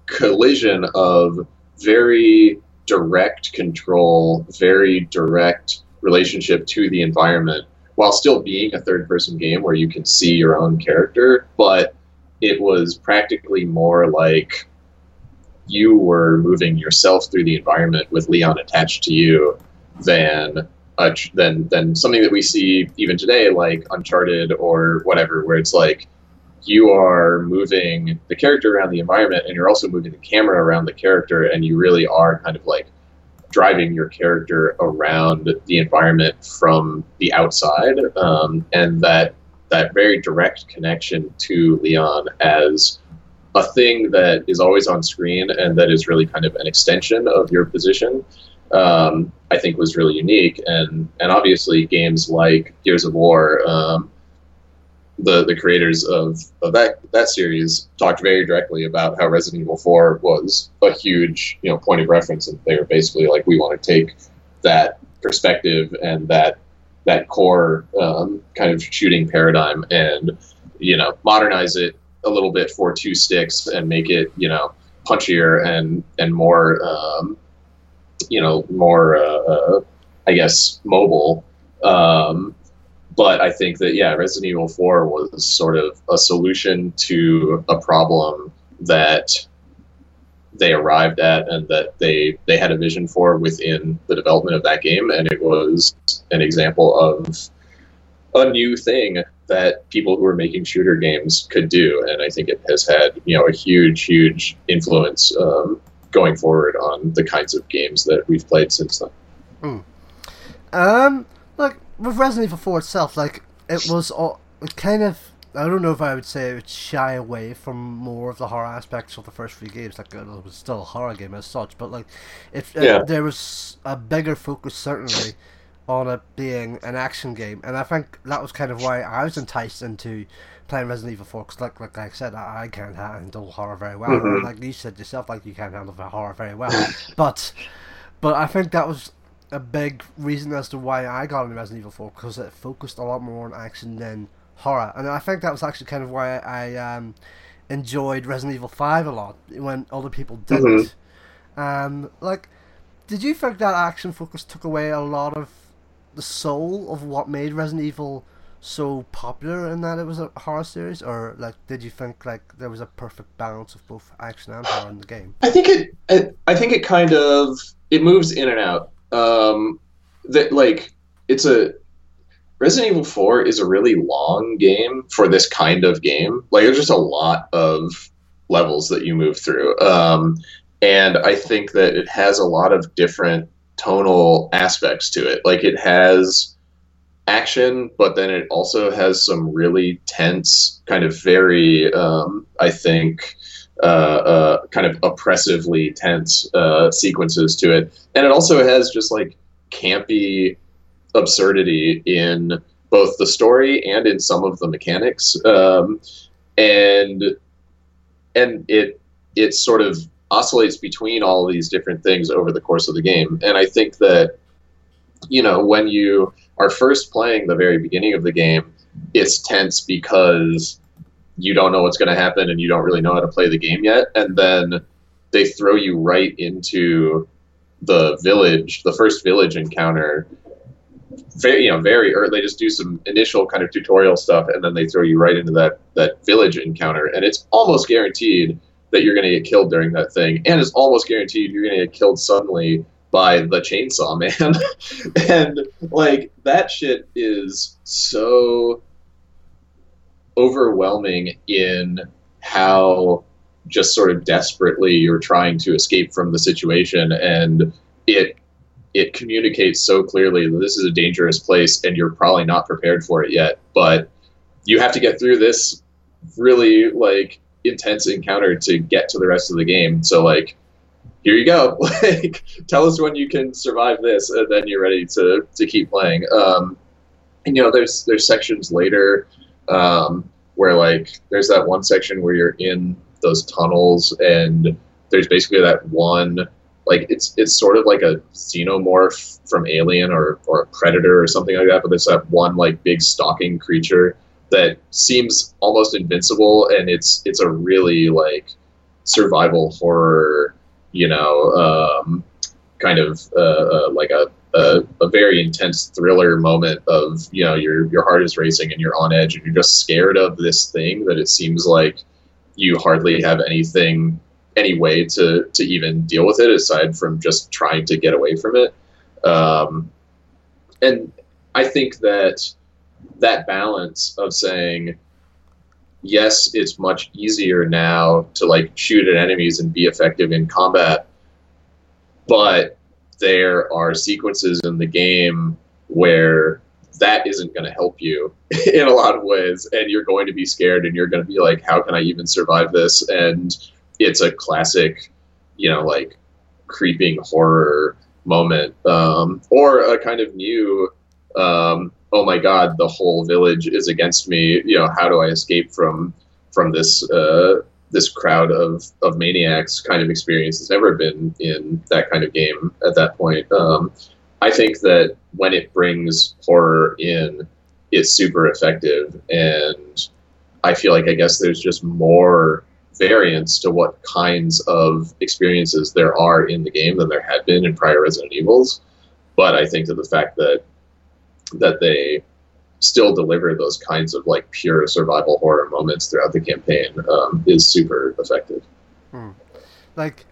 collision of very direct control, very direct relationship to the environment, while still being a third-person game where you can see your own character, but it was practically more like you were moving yourself through the environment with Leon attached to you than uh, than than something that we see even today, like Uncharted or whatever, where it's like you are moving the character around the environment and you're also moving the camera around the character, and you really are kind of like driving your character around the environment from the outside, um, and that that very direct connection to Leon as a thing that is always on screen and that is really kind of an extension of your position, um, I think was really unique. And and obviously games like Gears of War, um, the the creators of, of that that series talked very directly about how Resident Evil four was a huge, you know, point of reference, and they were basically like, we want to take that perspective and that that core um, kind of shooting paradigm and, you know, modernize it a little bit for two sticks and make it, you know, punchier and, and more, um, you know, more, uh, I guess, mobile. Um, but I think that, yeah, Resident Evil four was sort of a solution to a problem that they arrived at and that they they had a vision for within the development of that game. And it was an example of a new thing that people who are making shooter games could do. And I think it has had, you know, a huge, huge influence um, going forward on the kinds of games that we've played since then. Mm. Um, look, with Resident Evil four itself, like, it was all, it kind of, I don't know if I would say it would shy away from more of the horror aspects of the first few games. Like, it was still a horror game as such, but, like, if yeah. uh, there was a bigger focus, certainly, on it being an action game, and I think that was kind of why I was enticed into playing Resident Evil four, because like, like I said, I, I can't handle horror very well, mm-hmm. and like you said yourself, like you can't handle horror very well, but but I think that was a big reason as to why I got into Resident Evil four, because it focused a lot more on action than horror, and I think that was actually kind of why I um, enjoyed Resident Evil five a lot, when other people didn't. Mm-hmm. Um, like, did you think that action focus took away a lot of the soul of what made Resident Evil so popular, in that it was a horror series, or like did you think like there was a perfect balance of both action and horror in the game? I think it, it I think it kind of it moves in and out. Um, that like it's a Resident Evil four is a really long game for this kind of game. Like there's just a lot of levels that you move through, um, and I think that it has a lot of different tonal aspects to it. Like it has action, but then it also has some really tense, kind of very um I think uh uh kind of oppressively tense uh sequences to it, and it also has just like campy absurdity in both the story and in some of the mechanics, um and and it it sort of oscillates between all these different things over the course of the game. And I think that, you know, when you are first playing the very beginning of the game, it's tense because you don't know what's going to happen and you don't really know how to play the game yet. And then they throw you right into the village, the first village encounter. Very, you know, very early. They just do some initial kind of tutorial stuff, and then they throw you right into that, that village encounter. And it's almost guaranteed that you're going to get killed during that thing. And it's almost guaranteed you're going to get killed suddenly by the chainsaw man. And, like, that shit is so overwhelming in how just sort of desperately you're trying to escape from the situation. And it it communicates so clearly that this is a dangerous place and you're probably not prepared for it yet. But you have to get through this really, like, intense encounter to get to the rest of the game, so like here you go. Like tell us when you can survive this and then you're ready to to keep playing. Um and you know there's there's sections later um where like there's that one section where you're in those tunnels and there's basically that one like it's it's sort of like a xenomorph from Alien or or a Predator or something like that, but there's that one like big stalking creature that seems almost invincible, and it's it's a really like survival horror, you know, um, kind of uh, uh, like a, a a very intense thriller moment of, you know, your your heart is racing and you're on edge and you're just scared of this thing that it seems like you hardly have anything any way to to even deal with it aside from just trying to get away from it, um, and I think that. That balance of saying, yes, it's much easier now to like shoot at enemies and be effective in combat, but there are sequences in the game where that isn't going to help you in a lot of ways, and you're going to be scared and you're going to be like, how can I even survive this? And it's a classic, you know, like creeping horror moment, um, or a kind of new, um, oh my God, the whole village is against me. You know, how do I escape from from this uh, this crowd of, of maniacs kind of experience that's never been in that kind of game at that point. Um, I think that when it brings horror in, it's super effective. And I feel like, I guess there's just more variance to what kinds of experiences there are in the game than there had been in prior Resident Evils. But I think that the fact that that they still deliver those kinds of like pure survival horror moments throughout the campaign um, is super effective. Hmm. Like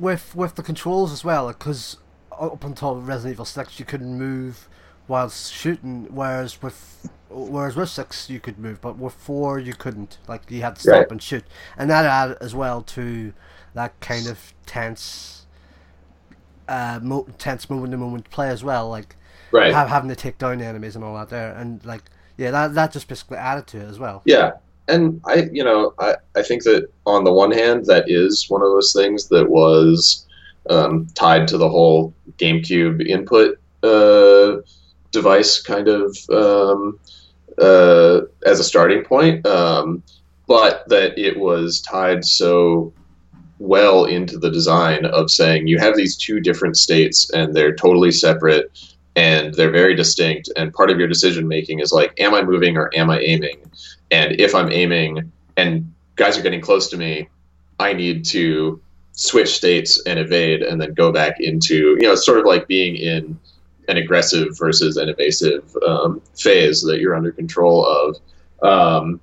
with with the controls as well, because up until Resident Evil six you couldn't move while shooting, whereas with whereas with six you could move, but with four you couldn't. Like, you had to stop right. and shoot, and that added as well to that kind of tense, uh, mo- tense moment to moment play as well. Like right. ha- having to take down enemies and all that there, and like yeah, that that just basically added to it as well. Yeah. And I, you know, I, I think that on the one hand, that is one of those things that was um, tied to the whole GameCube input uh, device kind of um, uh, as a starting point, um, but that it was tied so well into the design of saying you have these two different states and they're totally separate and they're very distinct, and part of your decision making is like, am I moving or am I aiming? And if I'm aiming and guys are getting close to me, I need to switch states and evade and then go back into, you know, it's sort of like being in an aggressive versus an evasive um, phase that you're under control of. Um,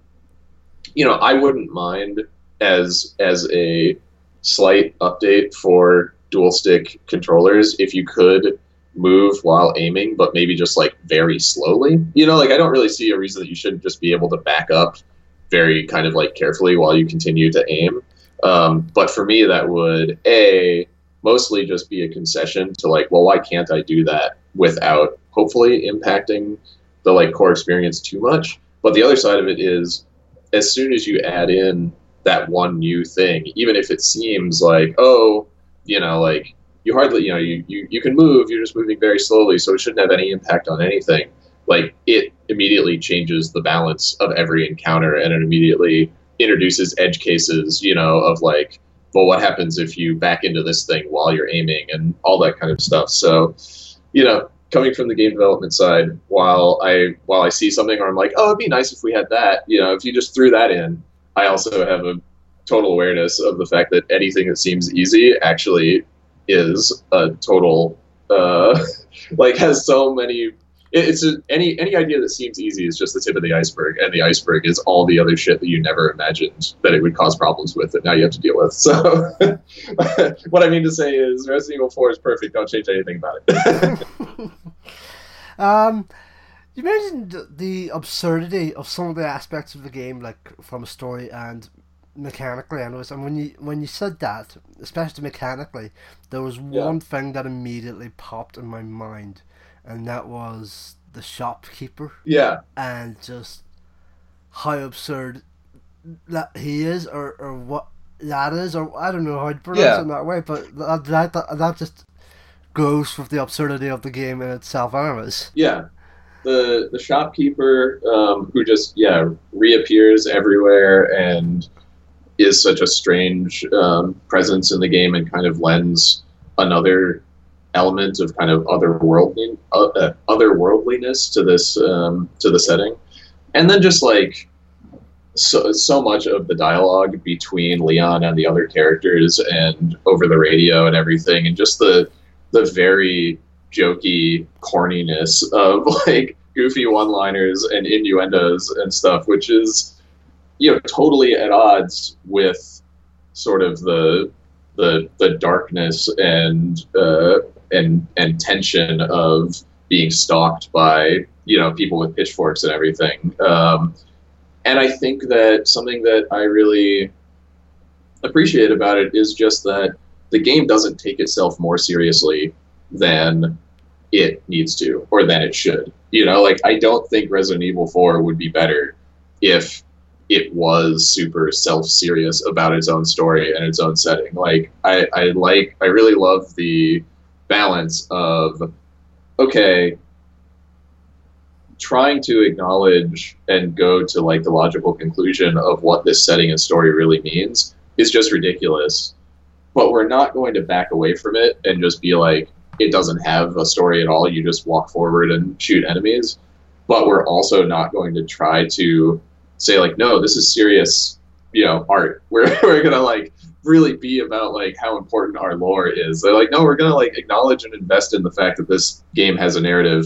you know, I wouldn't mind as as a slight update for dual stick controllers if you could move while aiming, but maybe just like very slowly. You know, like I don't really see a reason that you shouldn't just be able to back up very kind of like carefully while you continue to aim. Um, but for me, that would a mostly just be a concession to like, well, why can't I do that without hopefully impacting the like core experience too much? But the other side of it is, as soon as you add in that one new thing, even if it seems like, oh, you know, like you hardly, you know, you, you, you can move, you're just moving very slowly, so it shouldn't have any impact on anything. Like, it immediately changes the balance of every encounter, and it immediately introduces edge cases, you know, of like, well, what happens if you back into this thing while you're aiming and all that kind of stuff. So, you know, coming from the game development side, while I while I see something or I'm like, oh, it'd be nice if we had that, you know, if you just threw that in, I also have a total awareness of the fact that anything that seems easy actually is a total uh like has so many it's a, any any idea that seems easy is just the tip of the iceberg, and the iceberg is all the other shit that you never imagined that it would cause problems with that now you have to deal with. So what I mean to say is Resident Evil four is perfect, don't change anything about it. um you mentioned the absurdity of some of the aspects of the game, like from a story and mechanically, I noticed, and when you when you said that, especially mechanically, there was one yeah. thing that immediately popped in my mind, and that was the shopkeeper. Yeah, and just how absurd that he is, or, or what that is, or I don't know how to pronounce yeah. it in that way, but that, that that just goes with the absurdity of the game in itself, anyways. Yeah, the the shopkeeper um, who just yeah reappears everywhere and is such a strange um, presence in the game, and kind of lends another element of kind of otherworldly, uh, otherworldliness to this um, to the setting. And then just like so, so much of the dialogue between Leon and the other characters, and over the radio and everything, and just the the very jokey corniness of like goofy one-liners and innuendos and stuff, which is, you know, totally at odds with sort of the the the darkness and uh, and and tension of being stalked by, you know, people with pitchforks and everything. Um, and I think that something that I really appreciate about it is just that the game doesn't take itself more seriously than it needs to, or than it should. You know, like I don't think Resident Evil four would be better if it was super self-serious about its own story and its own setting. Like, I, I like, I really love the balance of, okay, trying to acknowledge and go to like the logical conclusion of what this setting and story really means is just ridiculous, but we're not going to back away from it and just be like, it doesn't have a story at all, you just walk forward and shoot enemies. But we're also not going to try to say like, no, this is serious, you know, art. We're we're gonna like really be about like how important our lore is. They're like, no, we're gonna like acknowledge and invest in the fact that this game has a narrative,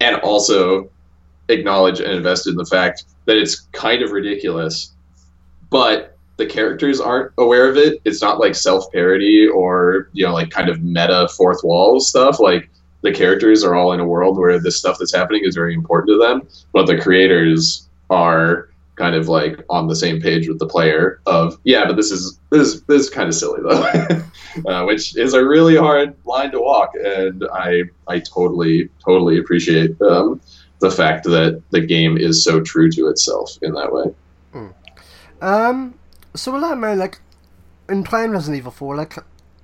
and also acknowledge and invest in the fact that it's kind of ridiculous, but the characters aren't aware of it. It's not like self-parody or, you know, like kind of meta fourth wall stuff. Like, the characters are all in a world where this stuff that's happening is very important to them, but the creators are kind of like on the same page with the player of, yeah, but this is this, this is kind of silly though, uh, which is a really hard line to walk. And I I totally, totally appreciate um, the fact that the game is so true to itself in that way. Mm. Um, so with that, man, like, in playing Resident Evil four, like,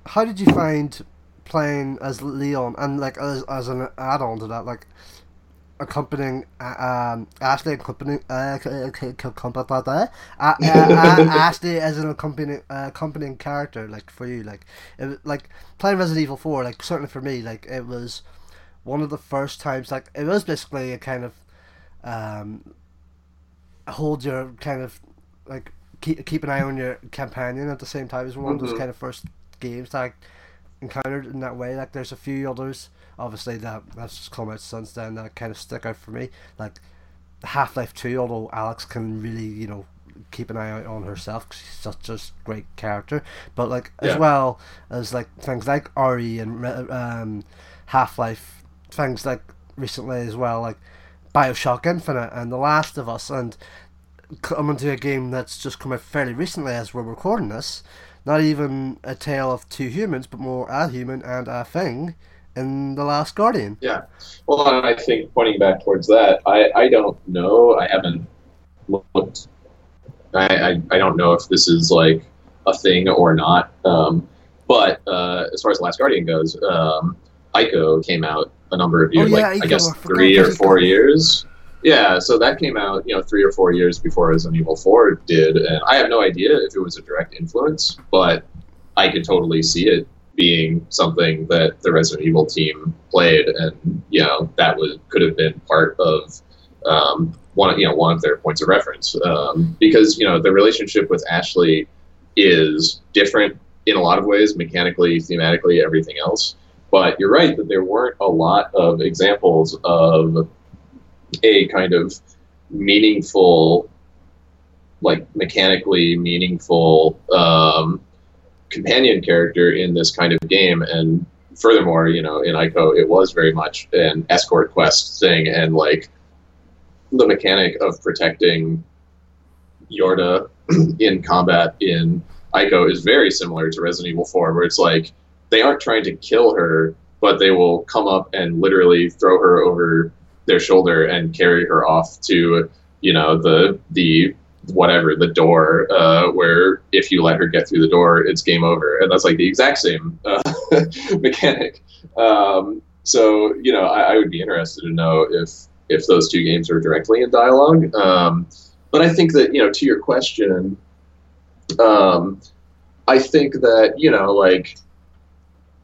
how did you find playing as Leon, and like as as an add-on to that, like accompanying um Ashley accompanying uh, uh, uh Ashley as an accompanying uh, accompanying character, like for you, like it, like playing Resident Evil four, like certainly for me, like it was one of the first times, like it was basically a kind of um hold your kind of like keep keep an eye on your companion at the same time as one mm-hmm. of those kind of first games that. Like, encountered in that way. Like there's a few others obviously that that's just come out since then that kind of stick out for me, like Half-Life two, although Alex can really, you know, keep an eye out on herself because she's such a great character, but like yeah. as well as like things like R E and um, Half-Life, things like recently as well like Bioshock Infinite and The Last of Us, and coming to a game that's just come out fairly recently as we're recording this, not even a tale of two humans, but more a human and a thing in The Last Guardian. Yeah. Well, and I think pointing back towards that, I, I don't know. I haven't looked. I, I, I don't know if this is, like, a thing or not. Um, but uh, as far as The Last Guardian goes, um, Ico came out a number of years, oh, yeah, like, Ico, I guess I three or four Ico. years. Yeah, so that came out, you know, three or four years before Resident Evil four did, and I have no idea if it was a direct influence, but I could totally see it being something that the Resident Evil team played, and you know that was could have been part of um, one, you know, one of their points of reference, um, because you know the relationship with Ashley is different in a lot of ways, mechanically, thematically, everything else. But you're right that there weren't a lot of examples of a kind of meaningful, like mechanically meaningful um, companion character in this kind of game. And furthermore, you know, in Ico, it was very much an escort quest thing. And like the mechanic of protecting Yorda in combat in Ico is very similar to Resident Evil four, where it's like, they aren't trying to kill her, but they will come up and literally throw her over their shoulder and carry her off to, you know, the the whatever, the door, uh, where if you let her get through the door, it's game over. And that's like the exact same uh, mechanic. Um, so, you know, I, I would be interested to know if, if those two games are directly in dialogue. Um, but I think that, you know, to your question, um, I think that, you know, like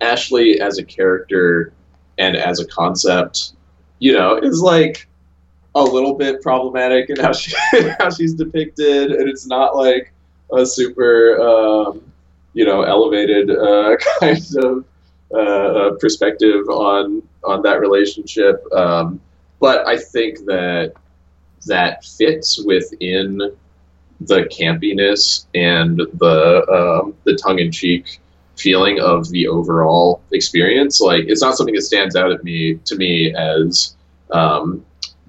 Ashley as a character and as a concept, you know, is like a little bit problematic in how she how she's depicted, and it's not like a super um, you know elevated uh, kind of uh, perspective on on that relationship. Um, but I think that that fits within the campiness and the um, the tongue-in-cheek feeling of the overall experience. Like, it's not something that stands out at me to me as um,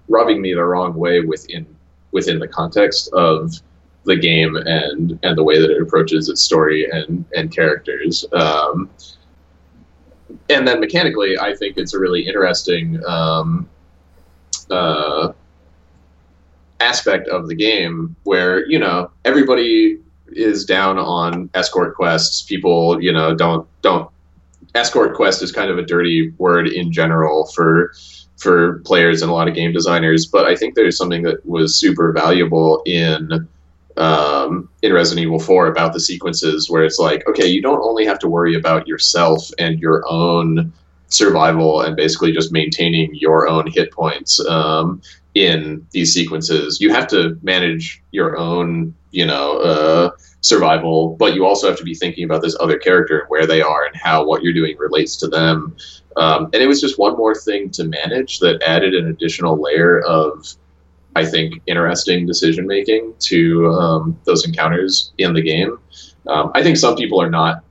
rubbing me the wrong way within within the context of the game and and the way that it approaches its story and and characters. Um, and then mechanically, I think it's a really interesting um, uh, aspect of the game where, you know, everybody is down on escort quests. People, you know, don't don't escort quest is kind of a dirty word in general for for players and a lot of game designers. But I think there's something that was super valuable in um, in Resident Evil four about the sequences where it's like, okay, you don't only have to worry about yourself and your own survival and basically just maintaining your own hit points um, in these sequences. You have to manage your own you know, uh, survival, but you also have to be thinking about this other character and where they are and how what you're doing relates to them. Um, and it was just one more thing to manage that added an additional layer of, I think, interesting decision-making to um, those encounters in the game. Um, I think some people are not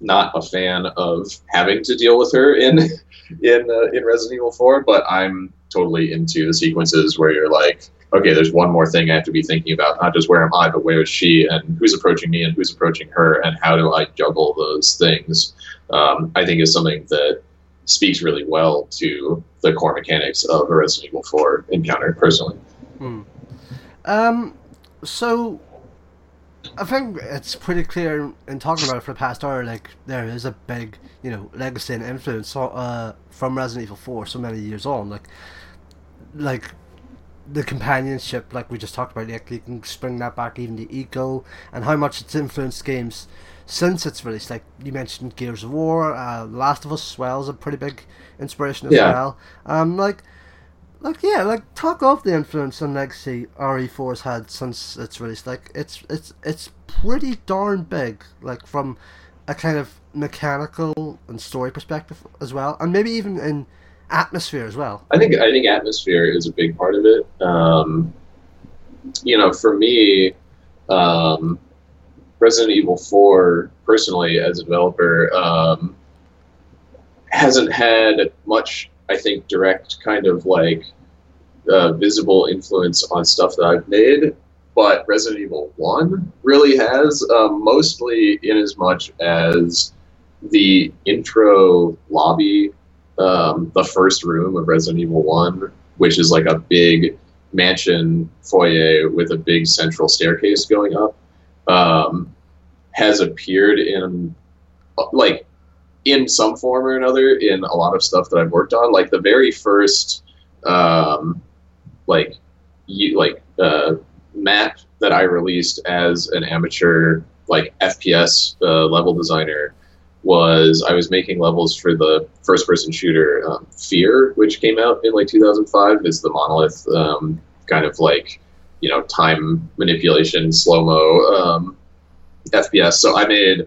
not a fan of having to deal with her in in uh, in Resident Evil four, but I'm totally into the sequences where you're like, okay, there's one more thing I have to be thinking about, not just where am I, but where is she, and who's approaching me, and who's approaching her, and how do I juggle those things, um, I think is something that speaks really well to the core mechanics of a Resident Evil four encounter, personally. Hmm. Um, so, I think it's pretty clear in talking about it for the past hour, like, there is a big, you know, legacy and influence uh, from Resident Evil four so many years on, like, like, the companionship, like we just talked about, like, you can spring that back even to Eco, and how much it's influenced games since its release. Like, you mentioned Gears of War, uh, Last of Us as well is a pretty big inspiration as yeah. well. Um, like, like yeah, like, talk of the influence and legacy R E four has had since its release. Like, it's it's it's pretty darn big, like, from a kind of mechanical and story perspective as well, and maybe even in atmosphere as well. I think I think atmosphere is a big part of it. Um, you know, for me, um, Resident Evil four, personally, as a developer, um, hasn't had much, I think, direct kind of like uh, visible influence on stuff that I've made, but Resident Evil one really has, uh, mostly in as much as the intro lobby, Um, the first room of Resident Evil one, which is like a big mansion foyer with a big central staircase going up, um, has appeared in, like, in some form or another in a lot of stuff that I've worked on. Like, the very first, um, like, you, like uh, map that I released as an amateur, like, F P S uh, level designer was I was making levels for the first-person shooter um, Fear, which came out in like two thousand five. It's the Monolith um, kind of like, you know, time manipulation, slow-mo um, F P S. So I made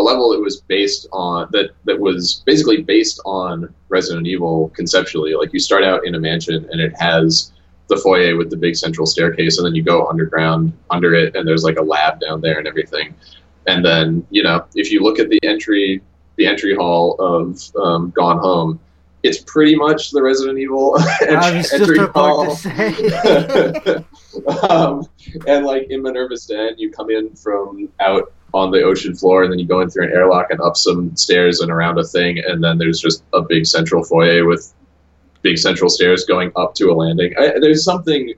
a level that was based on that that was basically based on Resident Evil conceptually. Like, you start out in a mansion and it has the foyer with the big central staircase, and then you go underground under it, and there's like a lab down there and everything. And then, you know, if you look at the entry, the entry hall of um, Gone Home, it's pretty much the Resident Evil entry, entry hall. To say. um, and like in Minerva's Den, you come in from out on the ocean floor, and then you go in through an airlock and up some stairs and around a thing, and then there's just a big central foyer with big central stairs going up to a landing. I, there's something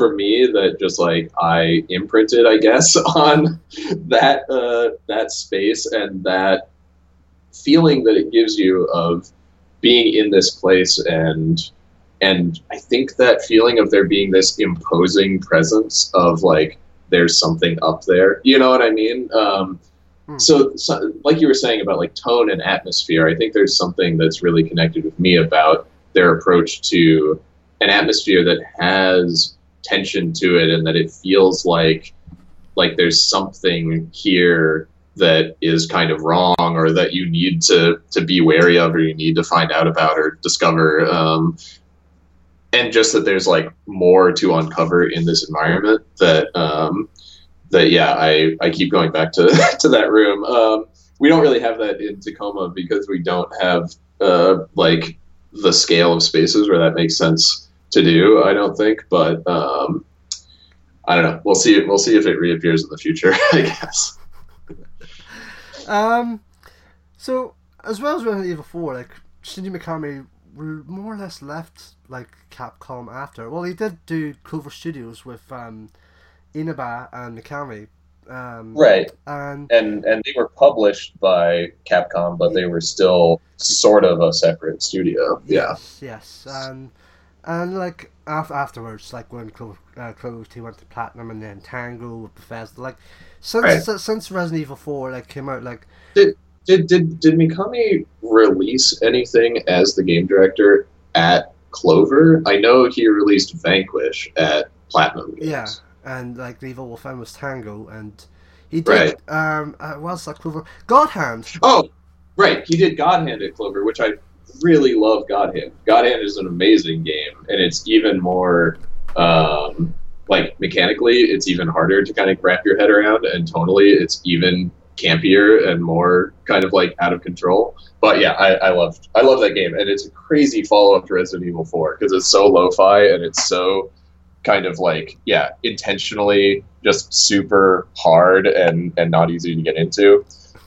for me that just like I imprinted, I guess, on that uh, that space and that feeling that it gives you of being in this place, and and I think that feeling of there being this imposing presence of like there's something up there, you know what I mean? Um, hmm. so, so like you were saying about like tone and atmosphere, I think there's something that's really connected with me about their approach to an atmosphere that has tension to it, and that it feels like like there's something here that is kind of wrong, or that you need to to be wary of, or you need to find out about or discover, um, and just that there's like more to uncover in this environment that um, that yeah I, I keep going back to to that room. Um, we don't really have that in Tacoma because we don't have uh, like the scale of spaces where that makes sense to do, I don't think, but um, I don't know. We'll see. We'll see if it reappears in the future, I guess. Um, so as well as Resident Evil four, like Shinji Mikami more or less left like Capcom after. Well, he did do Clover Studios with um, Inaba and Mikami, um, right? And and and they were published by Capcom, but they were still sort of a separate studio. Yes, yeah. Yes. Um, And, like, af- afterwards, like, when Clo- uh, closed, he went to Platinum and then Tango with Bethesda. Like, since right. uh, since Resident Evil four, like, came out, like... Did, did did did Mikami release anything as the game director at Clover? I know he released Vanquish at Platinum Games. Yeah, and, like, the Evil Within was Tango, and he did... Right. Um, uh, what's that Clover? God Hand! Oh, right, he did God Hand at Clover, which I... really love God Hand. God Hand is an amazing game, and it's even more Um, like, mechanically, it's even harder to kind of wrap your head around, and tonally, it's even campier and more kind of, like, out of control. But, yeah, I, I loved I love that game, and it's a crazy follow-up to Resident Evil four, because it's so lo-fi, and it's so kind of, like, yeah, intentionally just super hard and, and not easy to get into.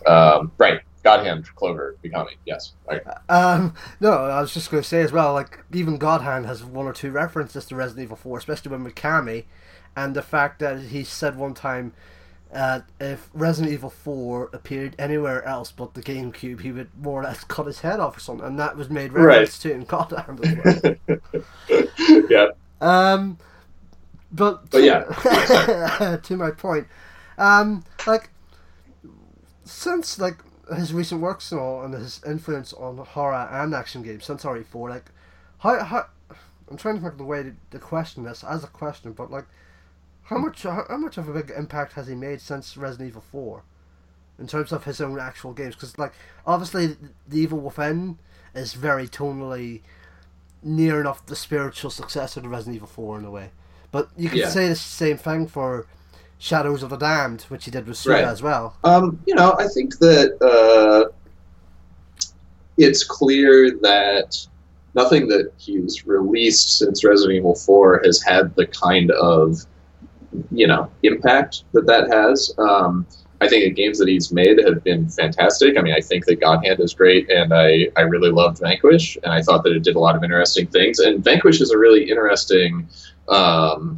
Um, right. Godhand, Clover, Mikami, yes. Right. Um, no, I was just going to say as well, like, even Godhand has one or two references to Resident Evil four, especially with Mikami, and the fact that he said one time, uh, if Resident Evil four appeared anywhere else but the GameCube, he would more or less cut his head off or something, and that was made reference right. to in Godhand as well. yeah. Um, but, but to, yeah. to my point, um, like, since, like, his recent works and all, and his influence on horror and action games since R E four, like, how, how, I'm trying to think of the way to, to question this as a question, but, like, how much how, how much of a big impact has he made since Resident Evil four in terms of his own actual games? Because, like, obviously, The Evil Within is very tonally near enough the spiritual successor to Resident Evil four in a way, but you could yeah. say the same thing for Shadows of the Damned, which he did with Suda right. as well. Um, you know, I think that uh, it's clear that nothing that he's released since Resident Evil four has had the kind of, you know, impact that that has. Um, I think the games that he's made have been fantastic. I mean, I think that Godhand is great, and I, I really loved Vanquish, and I thought that it did a lot of interesting things. And Vanquish is a really interesting... Um,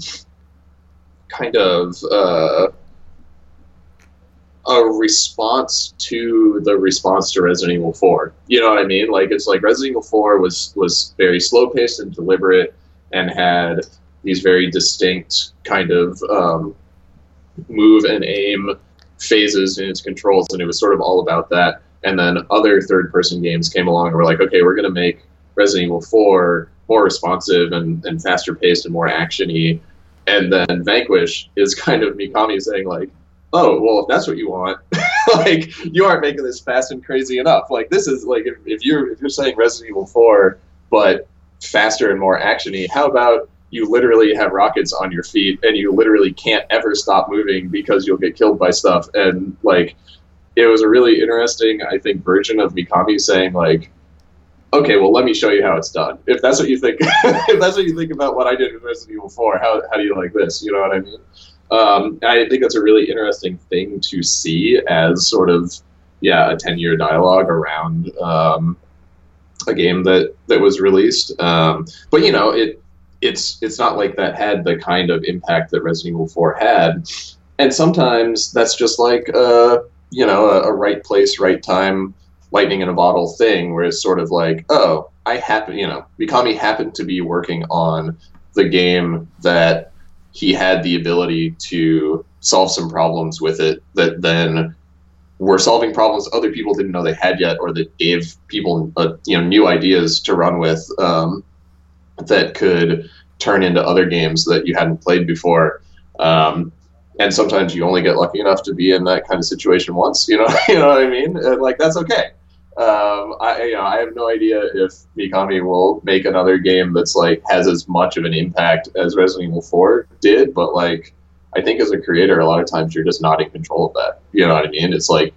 kind of uh, a response to the response to Resident Evil four. You know what I mean? Like, it's like Resident Evil four was, was very slow-paced and deliberate and had these very distinct kind of um, move and aim phases in its controls, and it was sort of all about that. And then other third-person games came along and were like, okay, we're going to make Resident Evil four more responsive and, and faster-paced and more action-y. And then Vanquish is kind of Mikami saying, like, oh, well, if that's what you want, like, you aren't making this fast and crazy enough. Like, this is, like, if, if you're if you're saying Resident Evil four, but faster and more action-y, how about you literally have rockets on your feet and you literally can't ever stop moving because you'll get killed by stuff? And, like, it was a really interesting, I think, version of Mikami saying, like, okay, well, let me show you how it's done. If that's what you think, if that's what you think about what I did with Resident Evil four, how how do you like this? You know what I mean? Um, I think that's a really interesting thing to see as sort of, yeah, a ten-year dialogue around um, a game that, that was released. Um, but you know, it it's it's not like that had the kind of impact that Resident Evil four had. And sometimes that's just like uh, you know, a, a right place, right time, lightning in a bottle thing, where it's sort of like, oh, I happen, you know, Mikami happened to be working on the game that he had the ability to solve some problems with it that then were solving problems other people didn't know they had yet, or that gave people, uh, you know, new ideas to run with um, that could turn into other games that you hadn't played before. Um, And sometimes you only get lucky enough to be in that kind of situation once, you know, you know what I mean? And, like, that's okay. Um, I, you know, I have no idea if Mikami will make another game that's, like, has as much of an impact as Resident Evil four did, but, like, I think as a creator, a lot of times you're just not in control of that. You know what I mean? It's like,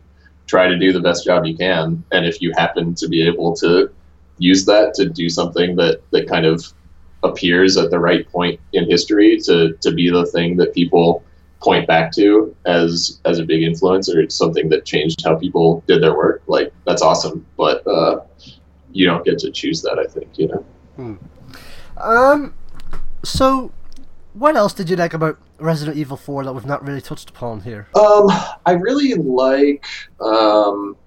try to do the best job you can, and if you happen to be able to use that to do something that, that kind of appears at the right point in history to, to be the thing that people point back to as as a big influence, or it's something that changed how people did their work, like, that's awesome. But uh, you don't get to choose that, I think, you know. Hmm. Um. So, what else did you like about Resident Evil four that we've not really touched upon here? Um, I really like. Um,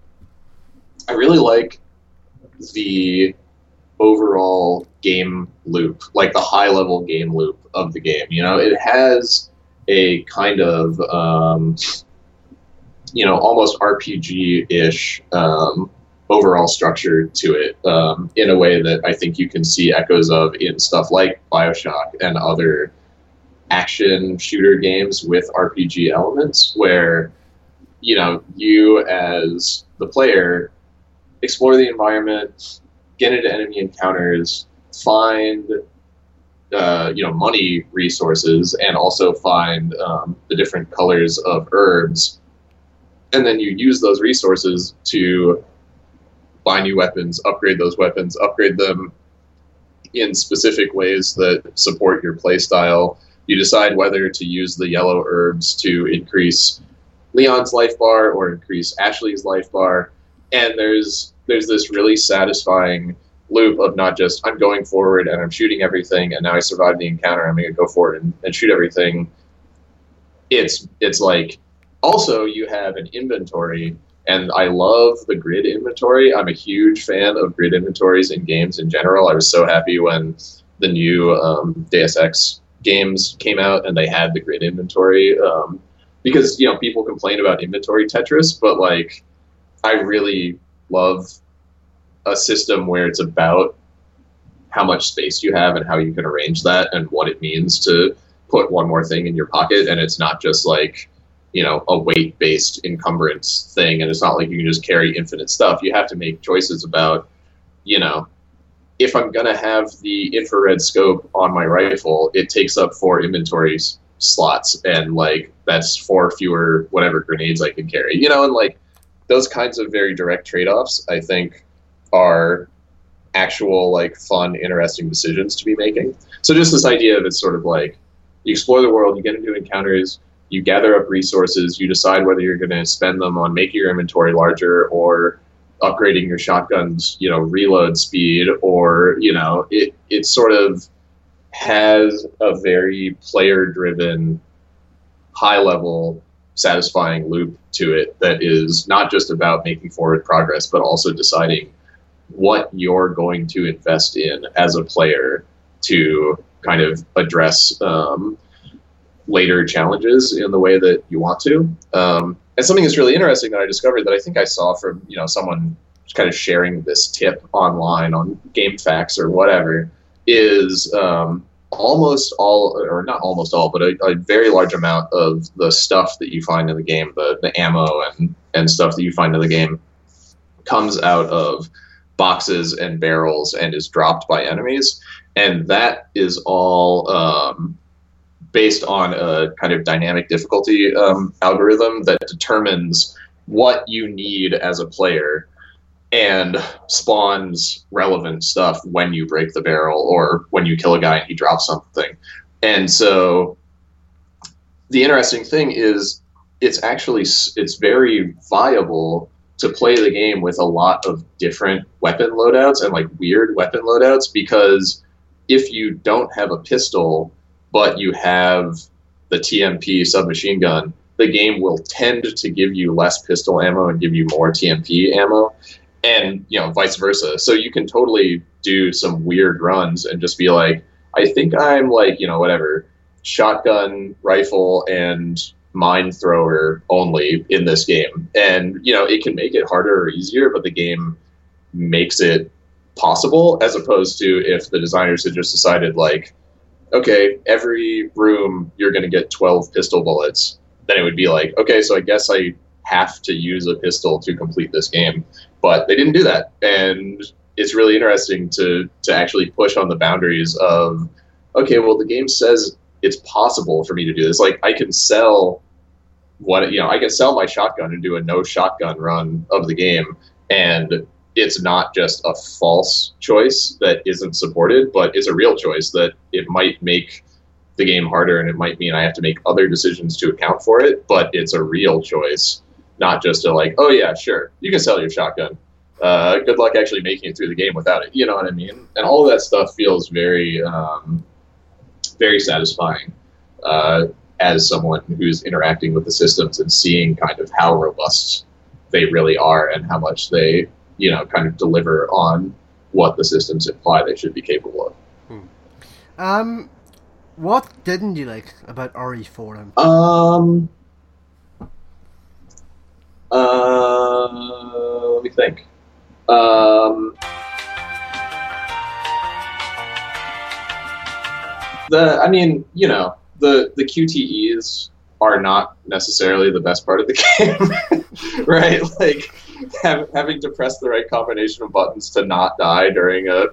I really like the overall game loop, like the high level game loop of the game. You know, it has a kind of, um, you know, almost R P G-ish um, overall structure to it um, in a way that I think you can see echoes of in stuff like Bioshock and other action shooter games with R P G elements, where, you know, you as the player explore the environment, get into enemy encounters, find uh, you know, money resources, and also find um, the different colors of herbs. And then you use those resources to buy new weapons, upgrade those weapons, upgrade them in specific ways that support your playstyle. You decide whether to use the yellow herbs to increase Leon's life bar or increase Ashley's life bar. And there's there's this really satisfying loop of not just, I'm going forward and I'm shooting everything, and now I survived the encounter, I'm going to go forward and, and shoot everything. It's it's like, also you have an inventory, and I love the grid inventory. I'm a huge fan of grid inventories in games in general. I was so happy when the new um, Deus Ex games came out and they had the grid inventory, um, because, you know, people complain about inventory Tetris, but like, I really love a system where it's about how much space you have and how you can arrange that and what it means to put one more thing in your pocket. And it's not just like, you know, a weight-based encumbrance thing. And it's not like you can just carry infinite stuff. You have to make choices about, you know, if I'm going to have the infrared scope on my rifle, it takes up four inventory s- slots. And like, that's four fewer, whatever grenades I can carry, you know, and like, those kinds of very direct trade-offs, I think, are actual, like, fun, interesting decisions to be making. So just this idea of, it's sort of like, you explore the world, you get into encounters, you gather up resources, you decide whether you're going to spend them on making your inventory larger or upgrading your shotgun's, you know, reload speed, or, you know, it, it sort of has a very player-driven, high-level, satisfying loop to it that is not just about making forward progress, but also deciding what you're going to invest in as a player to kind of address um, later challenges in the way that you want to. Um, and something that's really interesting that I discovered, that I think I saw from, you know, someone kind of sharing this tip online on GameFAQs or whatever, is um, almost all, or not almost all, but a, a very large amount of the stuff that you find in the game, the, the ammo and, and stuff that you find in the game, comes out of boxes and barrels and is dropped by enemies. And that is all um, based on a kind of dynamic difficulty um, algorithm that determines what you need as a player and spawns relevant stuff when you break the barrel or when you kill a guy and he drops something. And so the interesting thing is, it's actually, it's very viable to play the game with a lot of different weapon loadouts and like weird weapon loadouts, because if you don't have a pistol, but you have the T M P submachine gun, the game will tend to give you less pistol ammo and give you more T M P ammo. And, you know, vice versa. So you can totally do some weird runs and just be like, I think I'm like, you know, whatever, shotgun, rifle, and mine thrower only in this game. And, you know, it can make it harder or easier, but the game makes it possible, as opposed to if the designers had just decided, like, okay, every room you're going to get twelve pistol bullets. Then it would be like, okay, so I guess I have to use a pistol to complete this game. But they didn't do that. And it's really interesting to to actually push on the boundaries of, okay, well, the game says it's possible for me to do this. Like, I can sell what, you know, I can sell my shotgun and do a no shotgun run of the game. And it's not just a false choice that isn't supported, but it's a real choice that it might make the game harder, and it might mean I have to make other decisions to account for it, but it's a real choice. Not just a like, oh yeah, sure, you can sell your shotgun. Uh, good luck actually making it through the game without it. You know what I mean? And all of that stuff feels very, um, very satisfying uh, as someone who's interacting with the systems and seeing kind of how robust they really are and how much they, you know, kind of deliver on what the systems imply they should be capable of. Hmm. Um, what didn't you like about R E four? Um. Uh, let me think. Um, the I mean, you know, the, the Q T Es are not necessarily the best part of the game, right? Like, have, having to press the right combination of buttons to not die during a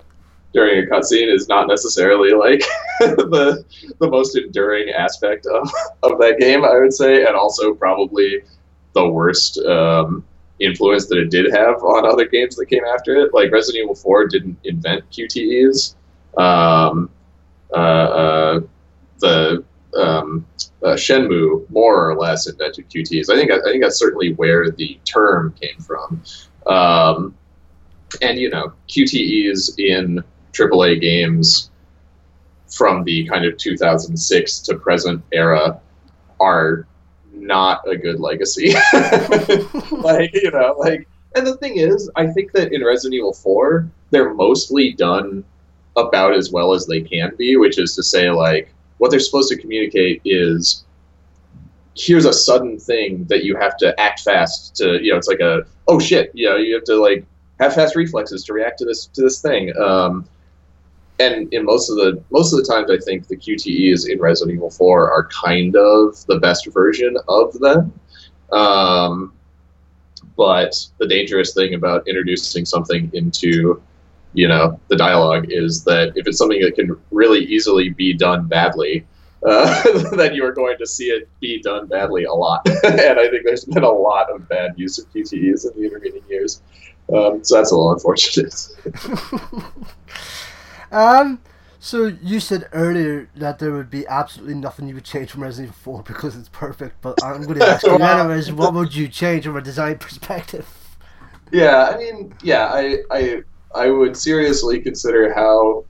during a cutscene is not necessarily like the the most enduring aspect of, of that game, I would say, and also probably the worst um, influence that it did have on other games that came after it. Like Resident Evil four didn't invent Q T Es. Um, uh, uh, the um, uh, Shenmue more or less invented Q T Es. I think I think that's certainly where the term came from. Um, and you know, Q T Es in triple A games from the kind of two thousand six to present era are not a good legacy. Like, you know, like, and the thing is, I think that in Resident Evil four, they're mostly done about as well as they can be, which is to say, like, what they're supposed to communicate is, here's a sudden thing that you have to act fast to, you know, it's like a, oh shit, you know, you have to, like, have fast reflexes to react to this to this thing. Um, and in most of the most of the times, I think the Q T Es in Resident Evil four are kind of the best version of them. Um, but the dangerous thing about introducing something into, you know, the dialogue is that if it's something that can really easily be done badly, uh, then you are going to see it be done badly a lot. And I think there's been a lot of bad use of Q T Es in the intervening years. Um, so that's a little unfortunate. um, so you said earlier that there would be absolutely nothing you would change from Resident Evil four because it's perfect, but I'm going to ask you anyways, what would you change from a design perspective? Yeah, I mean, yeah, I, I, I would seriously consider how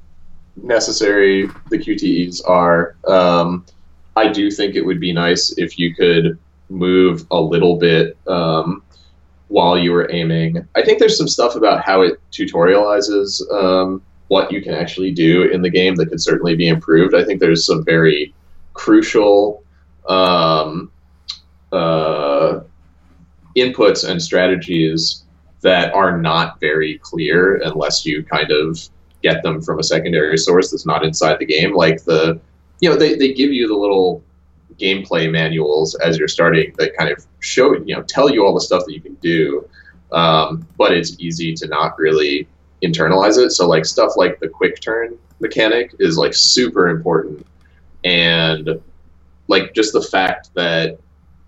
necessary the Q T Es are. Um, I do think it would be nice if you could move a little bit, um, while you were aiming. I think there's some stuff about how it tutorializes um, what you can actually do in the game that could certainly be improved. I think there's some very crucial um, uh, inputs and strategies that are not very clear unless you kind of get them from a secondary source that's not inside the game. Like the, you know, they, they give you the little gameplay manuals as you're starting that kind of show, you know, tell you all the stuff that you can do, um, but it's easy to not really internalize it. So like stuff like the quick turn mechanic is like super important, and like just the fact that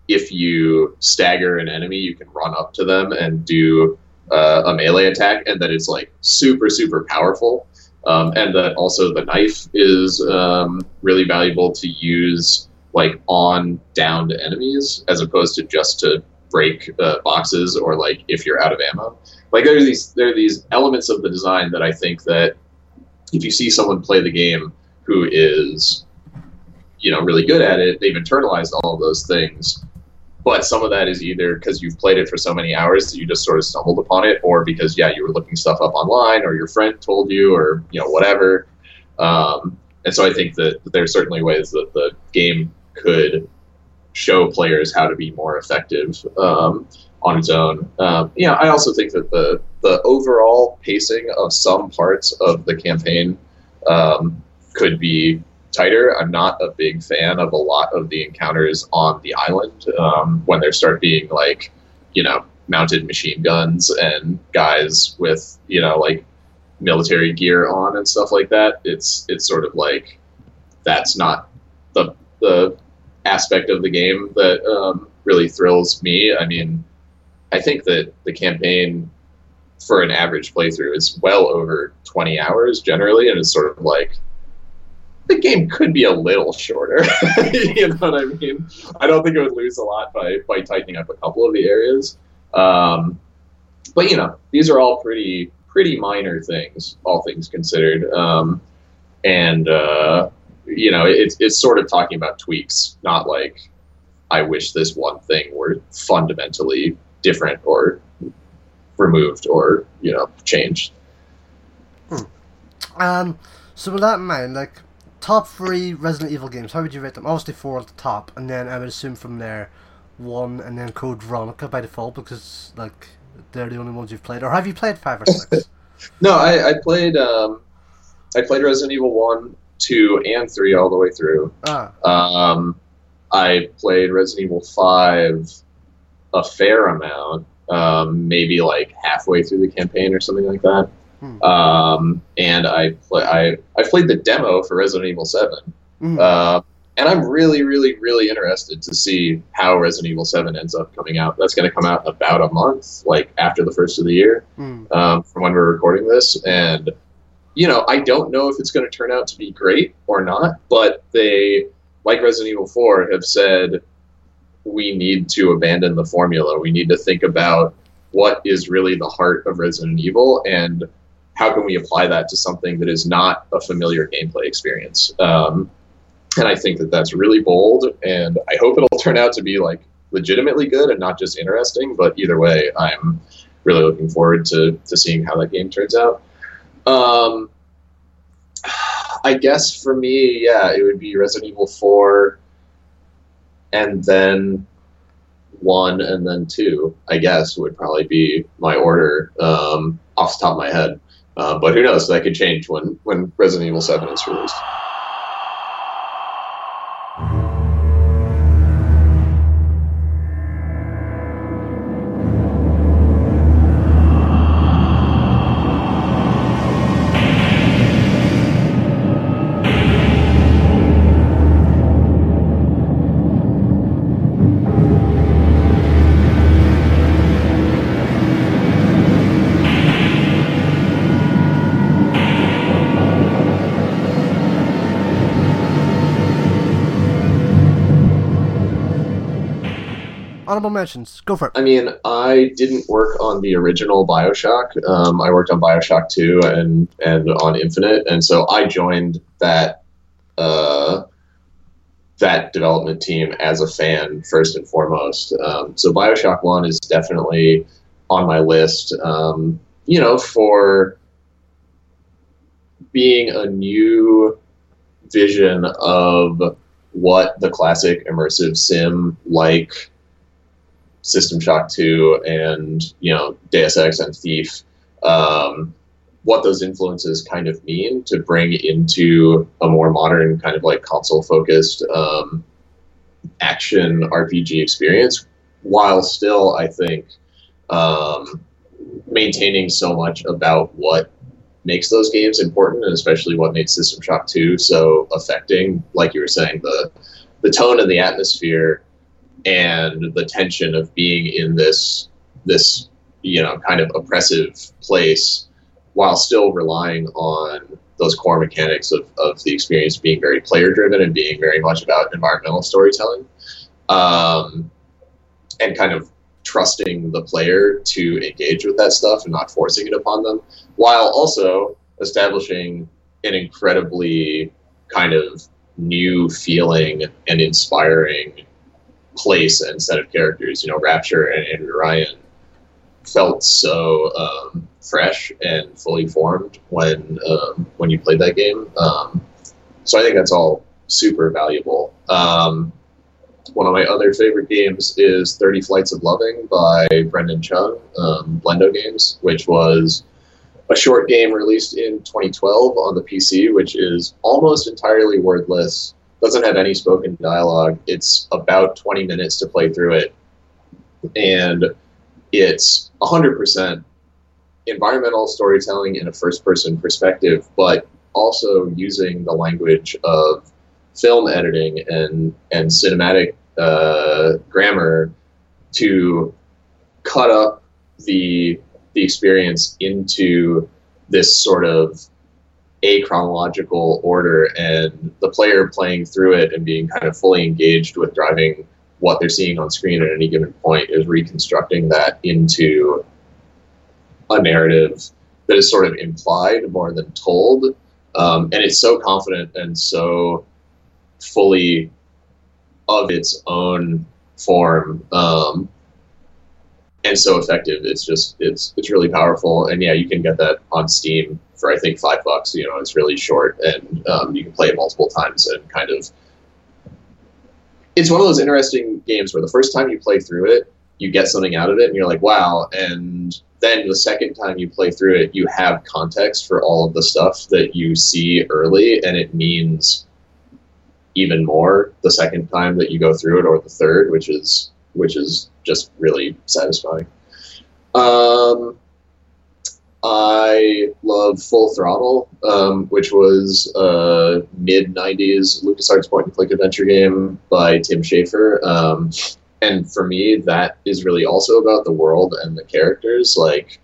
if you stagger an enemy, you can run up to them and do uh, a melee attack, and that it's like super super powerful, um, and that also the knife is um, really valuable to use like on downed enemies as opposed to just to break uh, boxes or like if you're out of ammo. Like there's these there are these elements of the design that I think that if you see someone play the game who is, you know, really good at it, they've internalized all of those things. But some of that is either because you've played it for so many hours that you just sort of stumbled upon it, or because yeah, you were looking stuff up online, or your friend told you, or you know whatever. Um, and so I think that there are certainly ways that the game could show players how to be more effective um, on its own. Um, yeah, I also think that the the overall pacing of some parts of the campaign um, could be tighter. I'm not a big fan of a lot of the encounters on the island um, when there start being like, you know, mounted machine guns and guys with, you know, like military gear on and stuff like that. It's it's sort of like that's not the the aspect of the game that um, really thrills me. I mean, I think that the campaign for an average playthrough is well over twenty hours generally, and it's sort of like the game could be a little shorter. You know what I mean? I don't think it would lose a lot by, by tightening up a couple of the areas. Um, but, you know, these are all pretty pretty minor things, all things considered. Um, and, uh, you know, it's it's sort of talking about tweaks, not like I wish this one thing were fundamentally different or removed or, you know, changed. Hmm. Um, so with that in mind, like, top three Resident Evil games, how would you rate them? Obviously four at the top, and then I would assume from there, one, and then Code Veronica by default, because, like, they're the only ones you've played. Or have you played five or six? No, I, I played, um, I played Resident Evil one, two and three all the way through. Ah. Um, I played Resident Evil five a fair amount, um, maybe like halfway through the campaign or something like that. Mm. Um, and I, play, I I played the demo for Resident Evil seven. Mm. Uh, and I'm really, really, really interested to see how Resident Evil seven ends up coming out. That's going to come out in about a month, like after the first of the year, mm. um, from when we're recording this. And, you know, I don't know if it's going to turn out to be great or not, but they, like Resident Evil four, have said, we need to abandon the formula. We need to think about what is really the heart of Resident Evil and how can we apply that to something that is not a familiar gameplay experience. Um, and I think that that's really bold, and I hope it'll turn out to be like legitimately good and not just interesting, but either way, I'm really looking forward to, to seeing how that game turns out. Um, I guess for me, yeah, it would be Resident Evil four, and then one, and then two, I guess, would probably be my order um, off the top of my head. Uh, but who knows? That could change when, when Resident Evil seven is released. Honorable mentions. Go for it. I mean, I didn't work on the original Bioshock. Um, I worked on Bioshock two and, and on Infinite, and so I joined that uh, that development team as a fan first and foremost. Um, so Bioshock one is definitely on my list. Um, you know, for being a new vision of what the classic immersive sim like System Shock two and, you know, Deus Ex and Thief, um, what those influences kind of mean to bring into a more modern kind of like console-focused um, action R P G experience, while still, I think, um, maintaining so much about what makes those games important, and especially what made System Shock two so affecting, like you were saying, the the tone and the atmosphere and the tension of being in this, this, you know, kind of oppressive place while still relying on those core mechanics of, of the experience being very player-driven and being very much about environmental storytelling, um, and kind of trusting the player to engage with that stuff and not forcing it upon them, while also establishing an incredibly kind of new feeling and inspiring place and set of characters. You know, Rapture and Andrew Ryan felt so um, fresh and fully formed when um, when you played that game. Um, so I think that's all super valuable. Um, one of my other favorite games is thirty Flights of Loving by Brendan Chung, um, Blendo Games, which was a short game released in twenty twelve on the P C, which is almost entirely wordless. Doesn't have any spoken dialogue. It's about twenty minutes to play through it. And it's one hundred percent environmental storytelling in a first-person perspective, but also using the language of film editing and, and cinematic uh, grammar to cut up the, the experience into this sort of a chronological order, and the player playing through it and being kind of fully engaged with driving what they're seeing on screen at any given point is reconstructing that into a narrative that is sort of implied more than told. Um, and it's so confident and so fully of its own form, um, and so effective. It's just, it's, it's really powerful. And yeah, you can get that on Steam for, I think, five bucks, you know, it's really short, and um, you can play it multiple times, and kind of, it's one of those interesting games where the first time you play through it, you get something out of it, and you're like, wow, and then the second time you play through it, you have context for all of the stuff that you see early, and it means even more the second time that you go through it, or the third, which is, which is just really satisfying. Um, I I love Full Throttle, um, which was a mid nineties LucasArts point-and-click adventure game by Tim Schafer. Um, and for me, that is really also about the world and the characters. Like,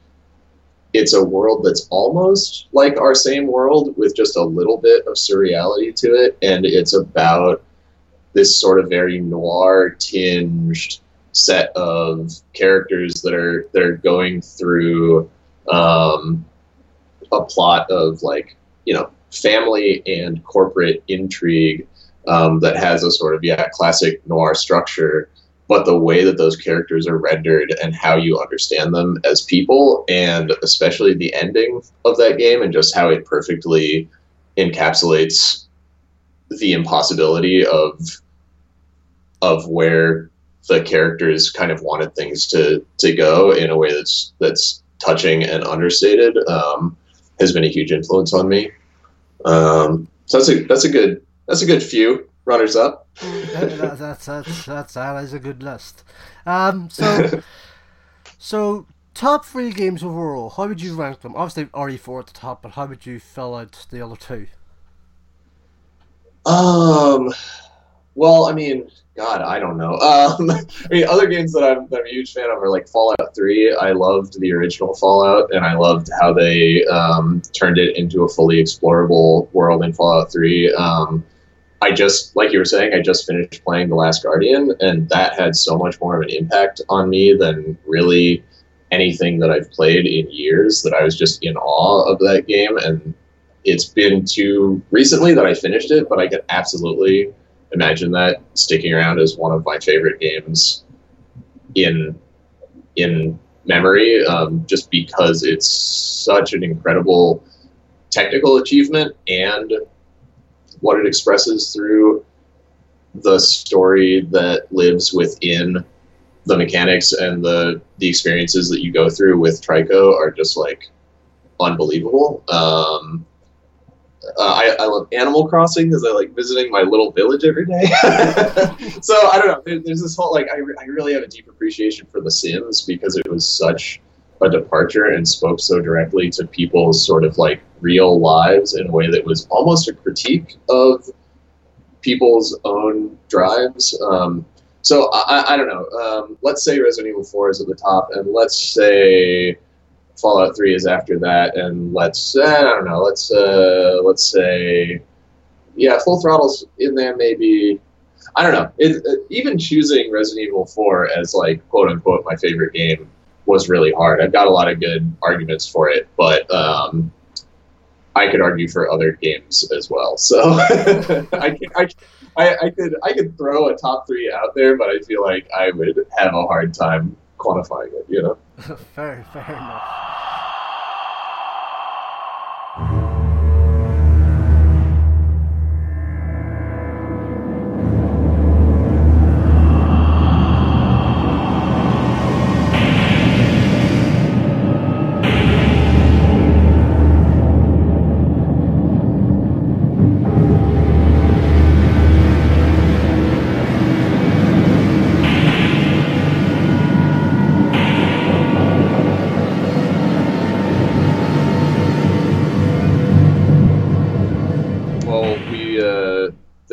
it's a world that's almost like our same world with just a little bit of surreality to it. And it's about this sort of very noir-tinged set of characters that are they're going through um, a plot of, like, you know, family and corporate intrigue um, that has a sort of, yeah, classic noir structure, but the way that those characters are rendered and how you understand them as people, and especially the ending of that game and just how it perfectly encapsulates the impossibility of of where the characters kind of wanted things to to go in a way that's that's touching and understated um, has been a huge influence on me. Um, so that's a that's a good that's a good few runners up. that, that, that's that's that's that is a good list. Um, so so top three games overall. How would you rank them? Obviously R E four at the top, but how would you fill out the other two? Um. Well, I mean, God, I don't know. Um, I mean, other games that I'm, that I'm a huge fan of are like Fallout three. I loved the original Fallout, and I loved how they um, turned it into a fully explorable world in Fallout three. Um, I just, like you were saying, I just finished playing The Last Guardian, and that had so much more of an impact on me than really anything that I've played in years, that I was just in awe of that game. And it's been too recently that I finished it, but I could absolutely imagine that sticking around as one of my favorite games in in memory, um, just because it's such an incredible technical achievement and what it expresses through the story that lives within the mechanics and the, the experiences that you go through with Trico are just, like, unbelievable. Um... Uh, I, I love Animal Crossing because I like visiting my little village every day. So, I don't know. There, there's this whole, like, I, re- I really have a deep appreciation for The Sims because it was such a departure and spoke so directly to people's sort of, like, real lives in a way that was almost a critique of people's own drives. Um, so, I, I don't know. Um, let's say Resident Evil four is at the top, and let's say Fallout three is after that, and let's, uh, I don't know, let's, uh, let's say, yeah, Full Throttle's in there maybe, I don't know, it, it, even choosing Resident Evil four as, like, quote-unquote my favorite game was really hard. I've got a lot of good arguments for it, but um, I could argue for other games as well, so I, can, I, I, I could I could throw a top three out there, but I feel like I would have a hard time quantifying it, you know? fair, fair enough.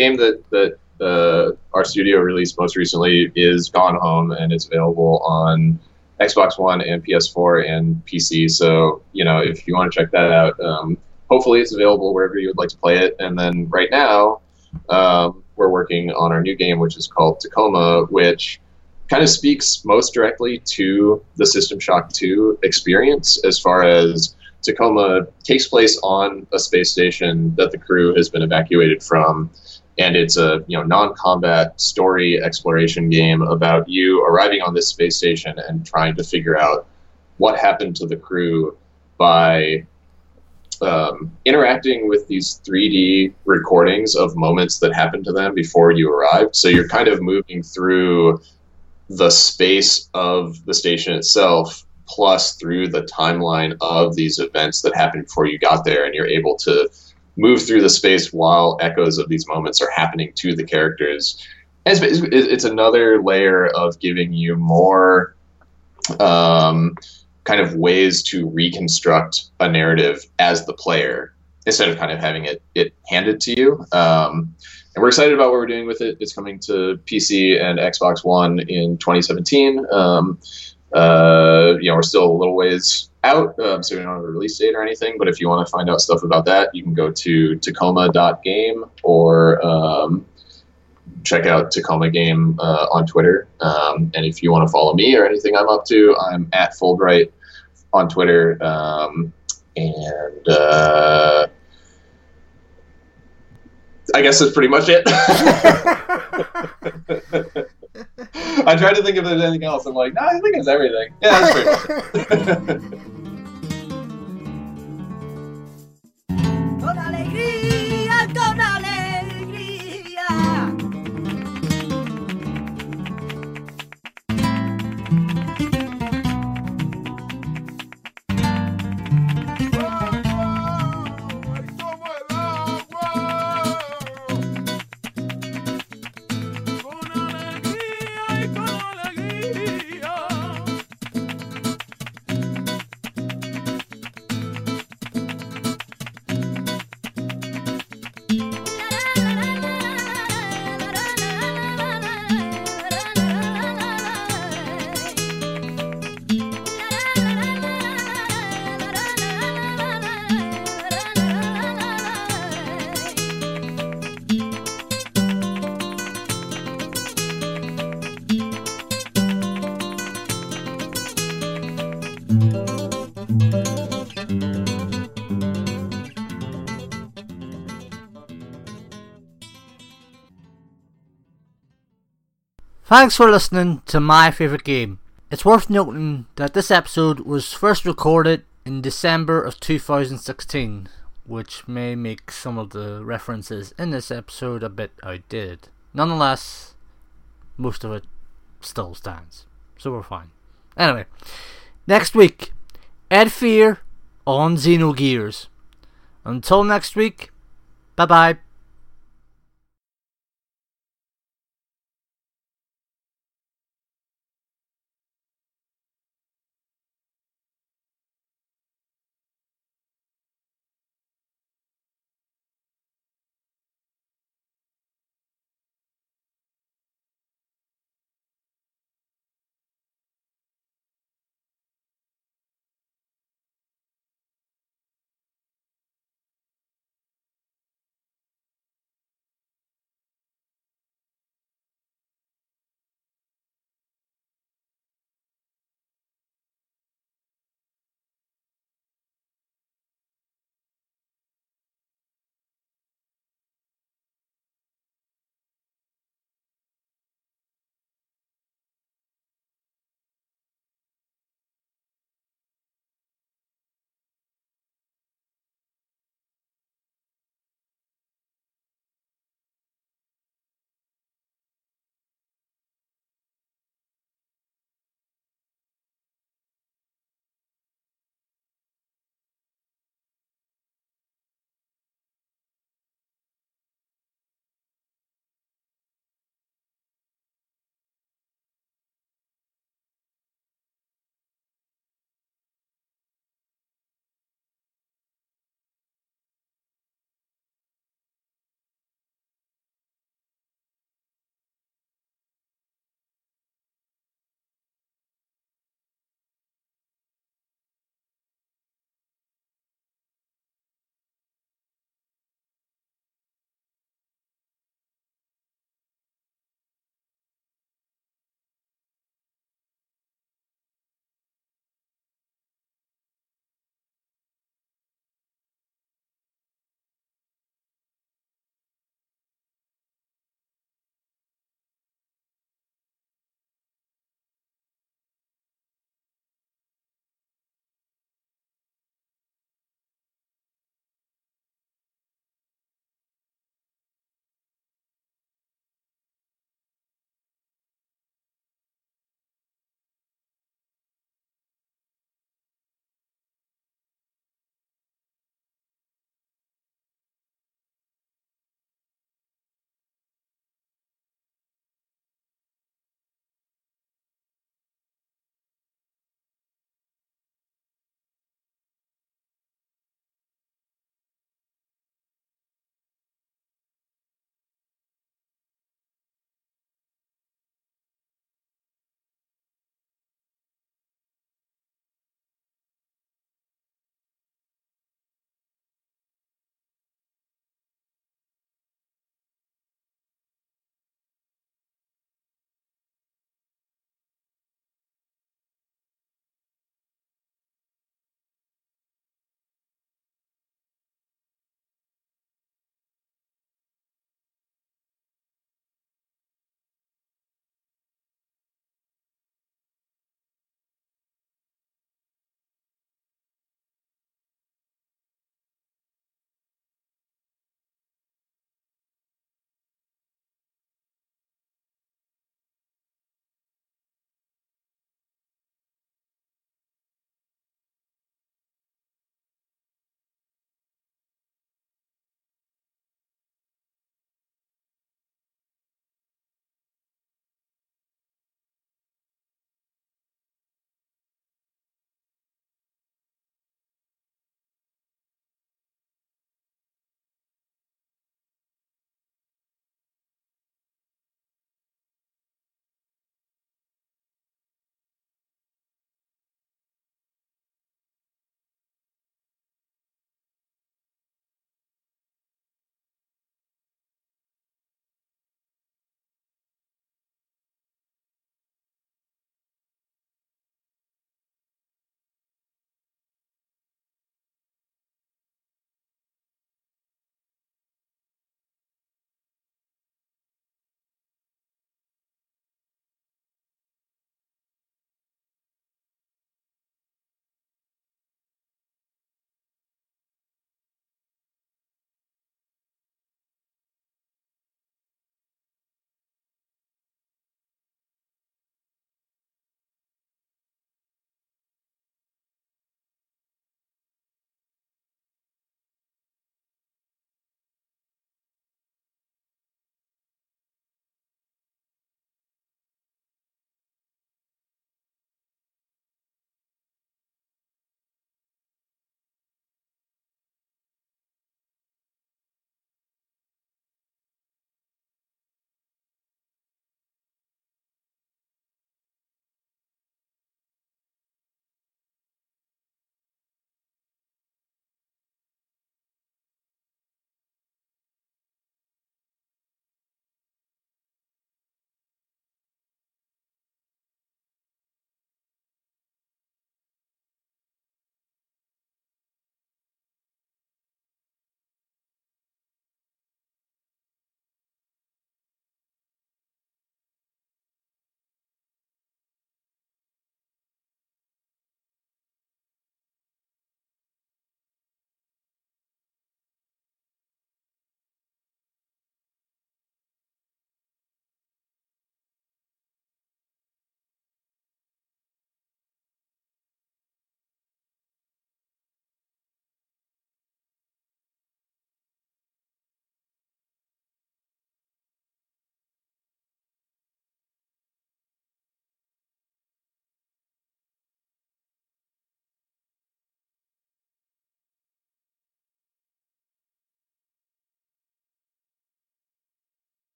Game that that uh, our studio released most recently is Gone Home, and it's available on Xbox One and P S four and P C. So, you know, if you want to check that out, um, hopefully it's available wherever you would like to play it. And then right now, um, we're working on our new game, which is called Tacoma, which kind of speaks most directly to the System Shock two experience, as far as Tacoma takes place on a space station that the crew has been evacuated from. And it's a, you know, non-combat story exploration game about you arriving on this space station and trying to figure out what happened to the crew by um, interacting with these three D recordings of moments that happened to them before you arrived. So you're kind of moving through the space of the station itself, plus through the timeline of these events that happened before you got there, and you're able to move through the space while echoes of these moments are happening to the characters. It's, it's another layer of giving you more um, kind of ways to reconstruct a narrative as the player instead of kind of having it, it handed to you. Um, and we're excited about what we're doing with it. It's coming to P C and Xbox One in twenty seventeen. Um, uh, you know, we're still a little ways out, um, so we don't have a release date or anything, but if you want to find out stuff about that, you can go to tacoma dot game or um, check out Tacoma Game uh, on Twitter. Um, and if you want to follow me or anything I'm up to, I'm at Fulbright on Twitter. Um, and uh, I guess that's pretty much it. I tried to think if there's anything else. I'm like, no, nah, I think it's everything. Yeah, that's pretty much it. Thanks for listening to My Favourite Game. It's worth noting that this episode was first recorded in December of two thousand sixteen, which may make some of the references in this episode a bit outdated. Nonetheless, most of it still stands, so we're fine. Anyway, next week, Ed Fear on Xenogears. Until next week, bye bye.